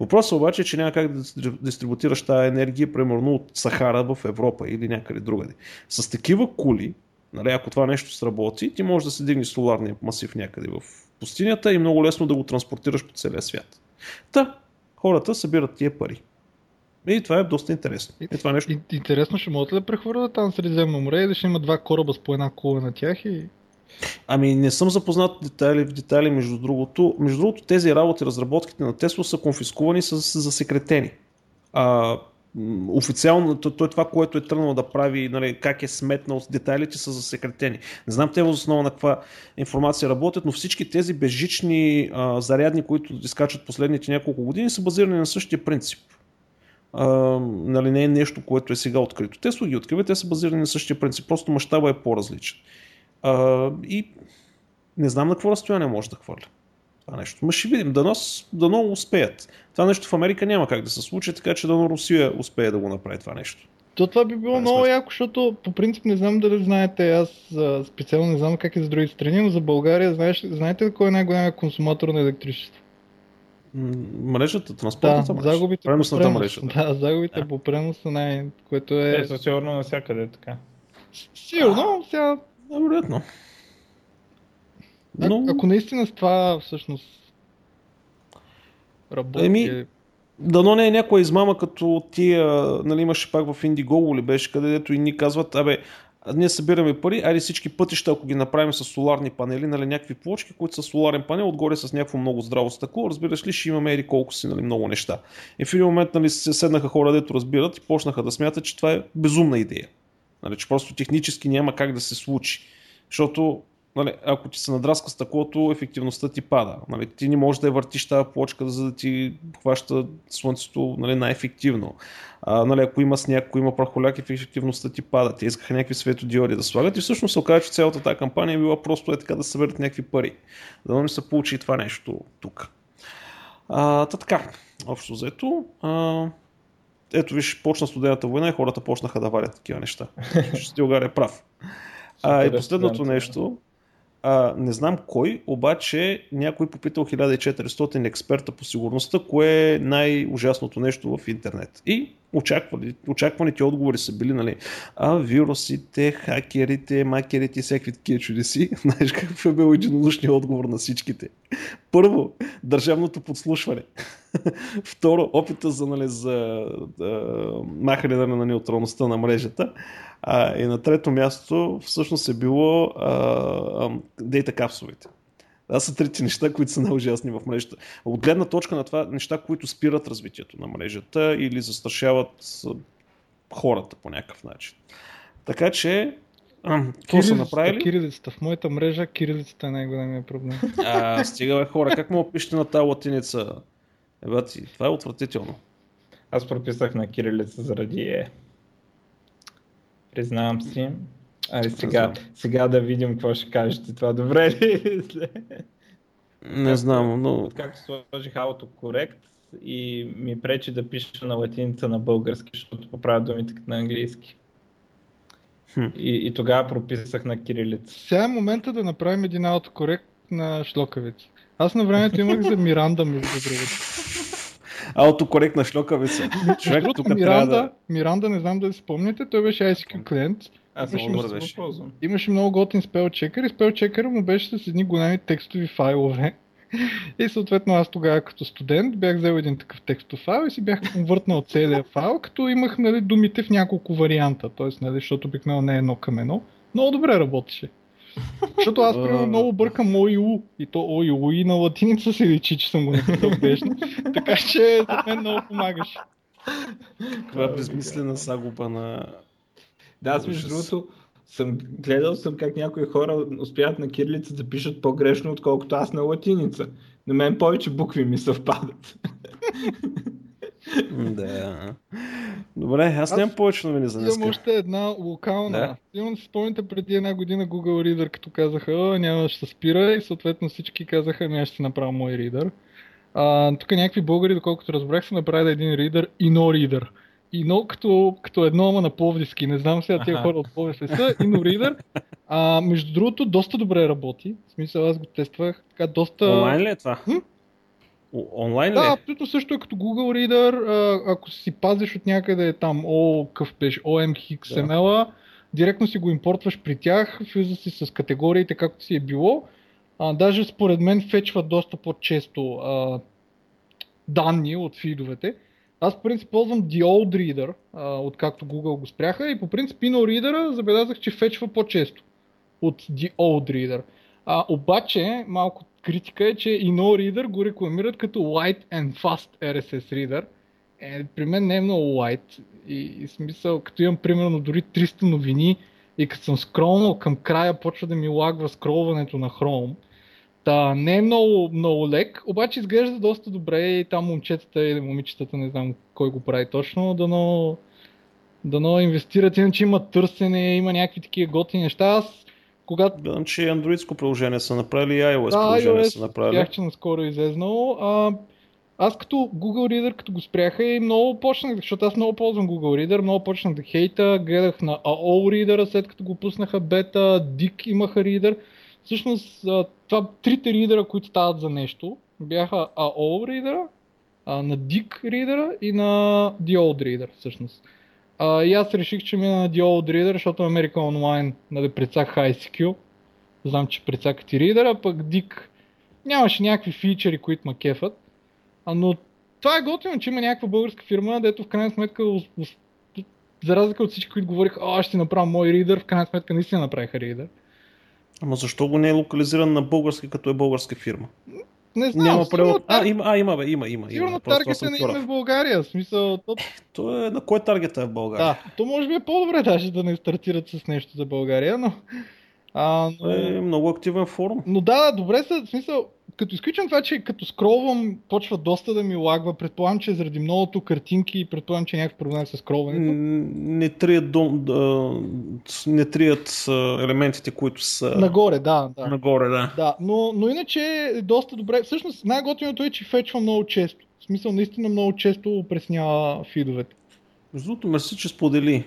Въпросът обаче е, че няма как да дистрибутираш тази енергия, примерно от Сахара в Европа или някъде другаде. С такива кули, нали, ако това нещо сработи, ти можеш да се дигне соларния масив някъде в пустинята и много лесно да го транспортираш по целия свят. Та, хората събират тия пари. И това е доста интересно. Това нещо... Интересно, ще могат ли да прехвърлят там Средиземно море и да ще има два кораба с по една кула на тях и... Ами не съм запознат в детайли между другото. Между другото тези работи, разработките на Tesla са конфискувани, са засекретени. Официално той това, което е тръгнал да прави, нали, как е сметнал, детайлите са засекретени. Не знам те въз основа на каква информация работят, но всички тези безжични зарядни, които изкачат последните няколко години, са базирани на същия принцип. Нали, не е нещо, което е сега открито. Tesla ги открива, те са базирани на същия принцип, просто мащаба е по-различен. И не знам на какво разстояние може да хвърля това нещо. Ма ще видим, дано успеят. Това нещо в Америка няма как да се случи, така че дано Русия успее да го направи това нещо. Това би било много яко, защото по принцип не знам дали знаете, аз специално не знам как е за други страни, но за България знаете ли кой е най-голям консуматор на електричество? Мрежата, транспортната мрежа. Загубите преносната мрежа. Да, загубите по пренос което е... Те са сигурно навсякъде така. Сигурно, сега... Вероятно. Но... Ако наистина с това всъщност работи... Дано не е някоя измама като тия, нали имаше пак в Indiegogo ли беше, където и ни казват, ние събираме пари, айде всички пътища, ако ги направим с соларни панели, нали някакви плочки, които са соларен панел, отгоре с някакво много здраво стъкло, разбираш ли, ще имаме еди колко си, нали, много неща. И в един момент, нали, седнаха хора, дето разбират и почнаха да смятат, че това е безумна идея. Нали, че просто технически няма как да се случи, защото нали, ако ти се надраска стъклото, ефективността ти пада. Нали, ти не можеш да я въртиш тази плочка, за да ти хваща слънцето, нали, най-ефективно. Нали, ако има сняг, ако има прахоляк, ефективността ти пада. Те искаха някакви светодиоди да слагат и всъщност се оказа, че цялата тази кампания е била просто е така да съберат някакви пари. Да не се получи и това нещо тук. Така, общо взето... Ето виж, почна студената война и хората почнаха да варят такива неща. България е прав. И последното нещо, Не знам кой, обаче някой попитал 1400 експерта по сигурността, кое е най-ужасното нещо в интернет. И очакваните отговори са били, нали, вирусите, хакерите, макерите и всякакви такива чудеси. Знаеш какво е бил единодушният отговор на всичките? Първо, държавното подслушване. Второ, опита за махане на неутралността на мрежата. И на трето място всъщност е било дейта капсулите. Това са трите неща, които са най-ужасни в мрежата. От гледна точка на това, неща, които спират развитието на мрежата или застрашават хората по някакъв начин. Така че, какво са направили? Кирилицата. В моята мрежа кирилицата е най-големия проблем. Стига бе, хора, как му пишете на тази латиница? Ебати, това е отвратително. Аз прописах на кирилица заради Е. Признавам си. Ай, сега да видим какво ще кажете. Това добре ли? Не знам, но... Откакто сложих autocorrect и ми пречи да пиша на латиница на български, защото поправя думите на английски. И тогава прописах на кирилица. Сега е момента да направим един autocorrect на шлокавици. Аз на времето имах за Миранда между другото. Аутокорект на шлокавица. Човек тук трябва да... Миранда, не знам дали спомняте, той беше ICQ клиент. Аз много добре беше. Имаше много готин спелчекър и спелчекъра му беше с едни големи текстови файлове. И съответно аз тогава като студент бях взел един такъв текстов файл и си бях конвъртнал целия файл, като имах, нали, думите в няколко варианта. Тоест, нали, защото обикновено не е едно към едно. Много добре работеше. Защото аз примерно много бъркам ОИУ и то ОИУ и на латиница се личи, че съм го написал грешно. Така че за мен много помагаш. Това е безмислена сагуба на... Да, аз между другото гледал съм как някои хора успяват на кирилица да пишат по-грешно, отколкото аз на латиница. На мен повече букви ми съвпадат. Да. Добре, аз нямам повече новини за днеска. Имам още една локална. Да. Имам, спомните, преди една година Google Reader, като казаха, няма да се спира, и съответно всички казаха, не, ще си направя мой Reader. Тук някакви българи, доколкото разбрах, са направили един Reader и No Reader. И No като едно, ама на пловдивски. Не знам сега тия хора от Пловдив ли са. И No Reader. Между другото, доста добре работи. В смисъл, аз го тествах. Така, доста... Онлайн ли е това? Онлайн ли? Да, абсолютно също е като Google Reader, ако си пазиш от някъде там OMXML-а, директно си го импортваш при тях, фюза си с категориите, както си е било. Даже според мен фетчват доста по-често данни от фидовете. Аз по принцип ползвам The Old Reader, откакто Google го спряха, и по принцип No Reader-а забелязах, че фетчва по-често от The Old Reader. Обаче, малко критика е, че и No Reader го рекламират като Light and Fast RSS Reader. При мен не е много light. И смисъл, като имам примерно дори 300 новини и като съм скролнал към края, почва да ми лагва скролването на Chrome. Та не е много лек, обаче изглежда доста добре и там момчетата или момичетата, не знам кой го прави точно, дано инвестират, иначе има търсене, има някакви такива готини неща. Когато... Гледам, че андроидско приложение са направили и iOS приложение са направили. Да, iOS бях, че наскоро излезнало. Аз като Google Reader, като го спряха и много почнах, защото аз много ползвам Google Reader, много почнах да хейта, гледах на AO Reader, след като го пуснаха бета, Dick имаха Reader. Всъщност, това трите ридера, които стават за нещо, бяха AO Reader, на Dick Reader и на The Old Reader всъщност. И аз реших, че мина на The Old Reader, защото America Online да прецакаха ICQ. Знам, че прецакат и Reader, а пък Dick нямаше някакви фичери, които ма кефат. Но това е готино, че има някаква българска фирма, дето в крайна сметка, за разлика от всички, които говорих, аз ще направя мой Reader, в крайна сметка наистина направиха Reader. Ама защо го не е локализиран на български, като е българска фирма? Не знам. Няма превод. Има. Сигурно таргета не има в България. В смисъл, то е на кой таргета е в България? Да, то може би е по-добре даже да не стартират с нещо за България, но... Е много активен форум. Но да, добре са, в смисъл, като изключвам това, че като скролвам, почва доста да ми лагва. Предполагам, че заради многото картинки и предполагам, че някакъв проблем с скролването. Не трият елементите, които са... Нагоре, да. Да, но иначе е доста добре. Всъщност най-готиното е, че фетчва много често. В смисъл, наистина много често опреснява фидовете. Между другото, мерси, че сподели.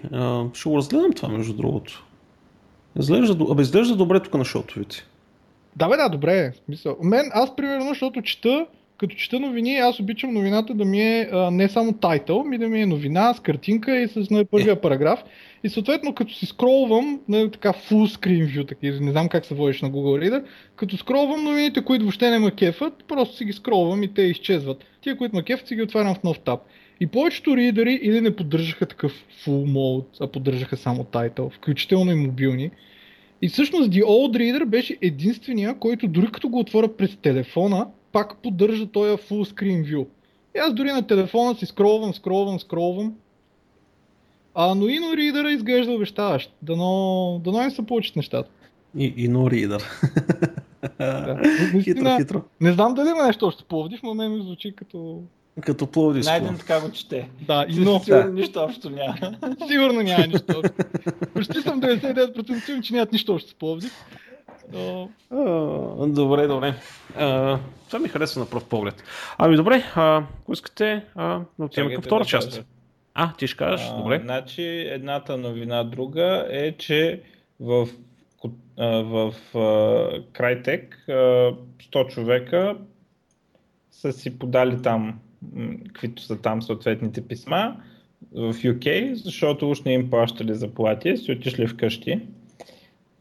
Ще го разгледам това, между другото. Изглежда добре тук на шотовете. Да, бе, да, добре. Мисъл. Мен, аз примерно, защото чета, като чета новини, аз обичам новината да ми е не само тайтъл, ми да ми е новина с картинка и с първия параграф. И съответно, като си скролвам, не, така full screen view, така, не знам как се водиш на Google Reader, като скролвам новините, които въобще не ма кефат, просто си ги скролвам и те изчезват. Тия, които ма кефат, си ги отварям в нов таб. И повечето ридери или не поддържаха такъв full mode, а поддържаха само тайтъл, включително и мобилни. И всъщност The Old Reader беше единствения, който дори като го отворя през телефона, пак поддържа този full screen view. И аз дори на телефона си скролвам. А, но Inno Reader изглежда обещаващ. Дано им се получат нещата. Inno Reader. Да. Хитро. Не знам дали има нещо още Пловдив, но мен ми звучи като... Като Пловдив. Найден така го чете. Да, Inno. Сигурно нищо общо няма. Сигурно няма нищо общо. Почти съм 99% сигурен, че нямат нищо общо с Пловдив. Добре. Това ми харесва на пръв поглед. Ами добре, ако искате, отиваме към втора част. А, ти ще кажеш, добре. Значи едната новина, друга е, че в Крайтек 100 човека са си подали там, каквито са там съответните писма в UK, защото уж не им плащали заплати, си отишли вкъщи.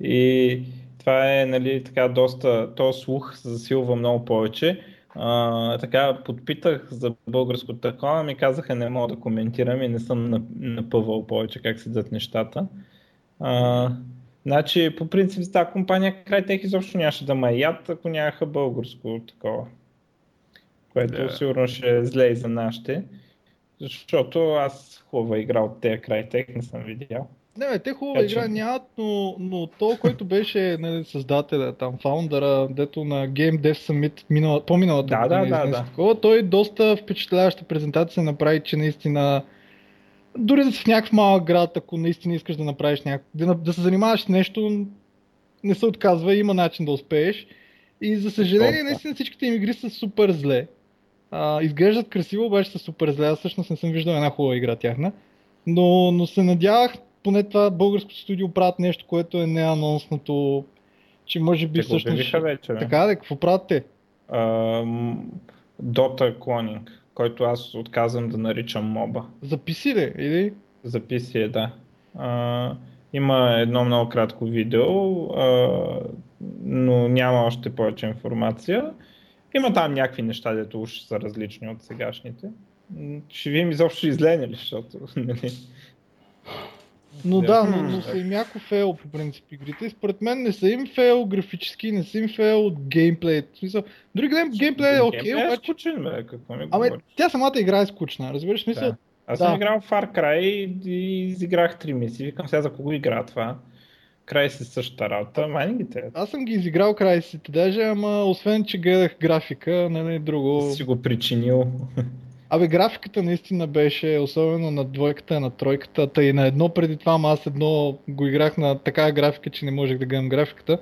И това е, нали, така доста, този слух се засилва много повече. Така подпитах за българското такова, ми казаха не мога да коментирам и не съм напъвал повече как седат нещата. Значи по принцип с тази компания Крайтех изобщо нямаше да ме яд, ако нямаха българско такова, което сигурно ще е зле и за нашите, защото аз хубава игра от тези Крайтех не съм видял. Не, те хубава игра нямат, но то, който беше, нали, създателя, там, фаундъра, дето на Game Dev Summit по-миналата година изнесе такова, той доста впечатляваща презентация направи, че наистина, дори да си в някакъв малък град, ако наистина искаш да направиш да се занимаваш с нещо, не се отказва, има начин да успееш. И за съжаление, наистина всичките им игри са супер зле. Изглеждат красиво, обаче са супер зле, аз всъщност не съм виждал една хубава игра тяхна, но се надявах, поне това българското студио правят нещо, което е неанонснато, че може би всъщност... Така де, какво правят те? Dota Cloning, който аз отказвам да наричам моба. Записи ли? Или? Записи е, да. Има едно много кратко видео, но няма още повече информация. Има там някакви неща, дето уж са различни от сегашните. Ще видим изобщо излене ли, защото... Но но са им яко фейл по принцип игрите. Според мен не са им фейл графически, не са им фейл от геймплей. Други ден геймплей е окей, обаче... е скучен, бе, какво ми говориш? Тя самата игра е скучна, разбираш мисъл? Да. Аз съм играл в Far Cry и изиграх 3 мисии. Викам сега за кого игра това. Край си същата работа, майнингите. Аз съм ги изиграл край си, даже, ама освен, че гледах графика, не друго... Си го причинил. Абе, графиката наистина беше, особено на двойката, на тройката, и на едно преди това, аз едно го играх на такава графика, че не можех да гледам графиката.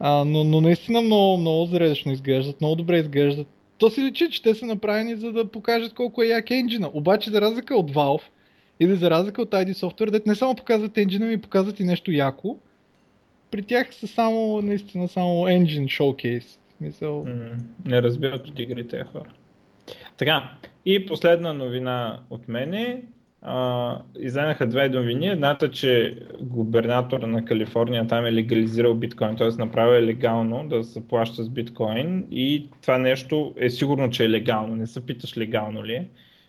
Но наистина много зрелищно изглеждат, много добре изглеждат. То си личи, че те са направени, за да покажат колко е як енджина. Обаче за разлика от Valve или за разлика от ID Software, дето не само показват енджина, ми показват и нещо яко. При тях са само, наистина, само енджин шоукейс. Не разбират от игрите хора. Така, и последна новина от мене. Излезнаха две новини. Едната, че губернатора на Калифорния там е легализирал биткоин, т.е. направил е легално да се плаща с биткоин и това нещо е сигурно, че е легално. Не се питаш легално ли е,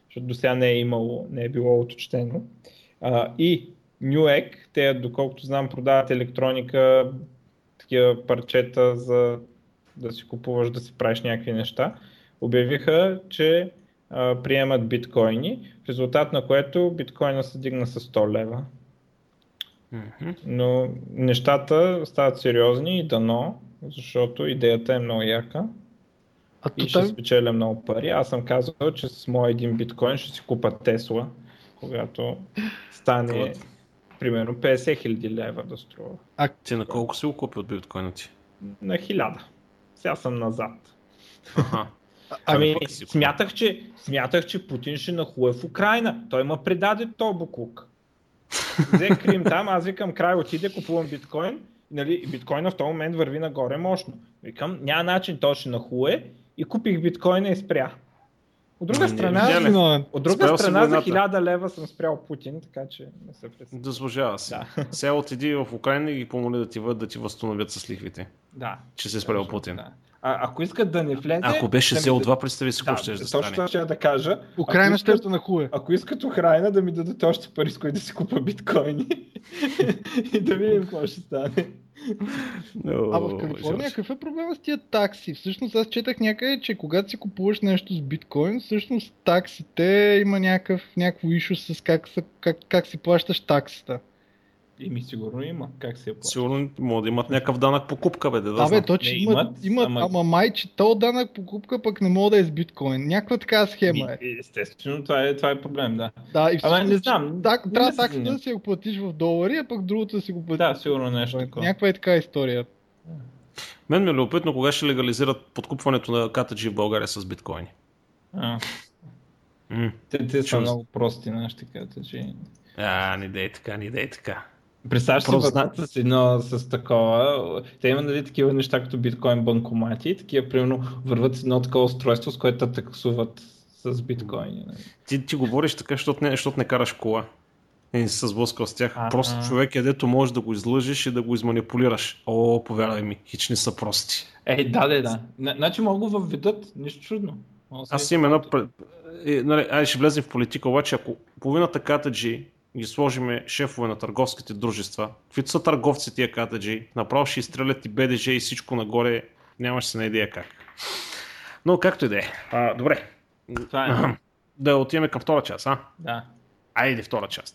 защото до сега не е било уточнено. И Newegg, те доколкото знам продават електроника, такива парчета за да си купуваш, да си правиш някакви неща. Обявиха, че приемат биткоини, в резултат на което биткоина се дигна с 100 лева. Mm-hmm. Но нещата стават сериозни и дано, защото идеята е много яка и ще спечеля много пари. Аз съм казал, че с моя един биткоин ще си купа Тесла, когато стане примерно 50 хиляди лева да струва. А ти на колко си го купи от биткоина ти? На 1000. Сега съм назад. Аха. Ами, смятах, че Путин ще нахуе в Украйна. Той ма предаде то буклук. Взе Крим там, аз викам край отиде, купувам биткоин нали, и биткоина в този момент върви нагоре мощно. Викам, няма начин, точно на хуе и купих биткоина и спря. От друга страна за 1000 лева съм спрял Путин, така че не се представя. Дослужава се. Да. Сега отиди в Украина и ги помоли да ти, да ти възстановят с лихвите. Да. Че се спрял Путин. Да. Ако искат да не влезе... Ако беше сел 2, представи си какво ще да стане. Точно ще да кажа. Украина ще да нахуе. Ако искат Украина да ми дадат още пари, с които да си купа биткоини и да видим какво ще стане. А в Калифорния какъв е проблема с тия такси? Всъщност аз четах някъде, че когато си купуваш нещо с биткоин, всъщност таксите има някакво ишу с как си плащаш таксата. Ими сигурно има, как се я плаща. Сигурно може да имат някакъв данък покупка, бе, да знам. Абе, точно имат, ама май, че този данък покупка пък не мога да е с биткоин. Някаква така схема е. Естествено, това е проблем, да. Да, и всъщност, не знам. Трябва такси да си го платиш в долари, а пък другото да си го платиш. Да, сигурно нещо такова. Някаква е така история. Мен ми е любопитно кога ще легализират подкупването на катаджи в България с биткоини. Те са много прости нашите катаджи. Не дей така. Представяш се вътре с такова, те има нали такива неща като биткоин банкомати и такива примерно върват едно такова устройство, с което таксуват с биткоини. Нали. Ти говориш така, защото не караш кола и не се сблъскал с тях. Просто човек е дето можеш да го излъжиш и да го изманипулираш. О, повярвай ми, хич не са прости. Да. Значи мога го въведат, нищо чудно. Аз имам едно, ще влезем в политика, обаче ако половината катаджи ги сложиме шефове на търговските дружества. Каквито са търговци тия катаджи, направо ще изстрелят и БДЖ и всичко нагоре, нямаш се на идея как. Но както и да е. Добре, да отиваме към втора част, а? Да. Айде втора част.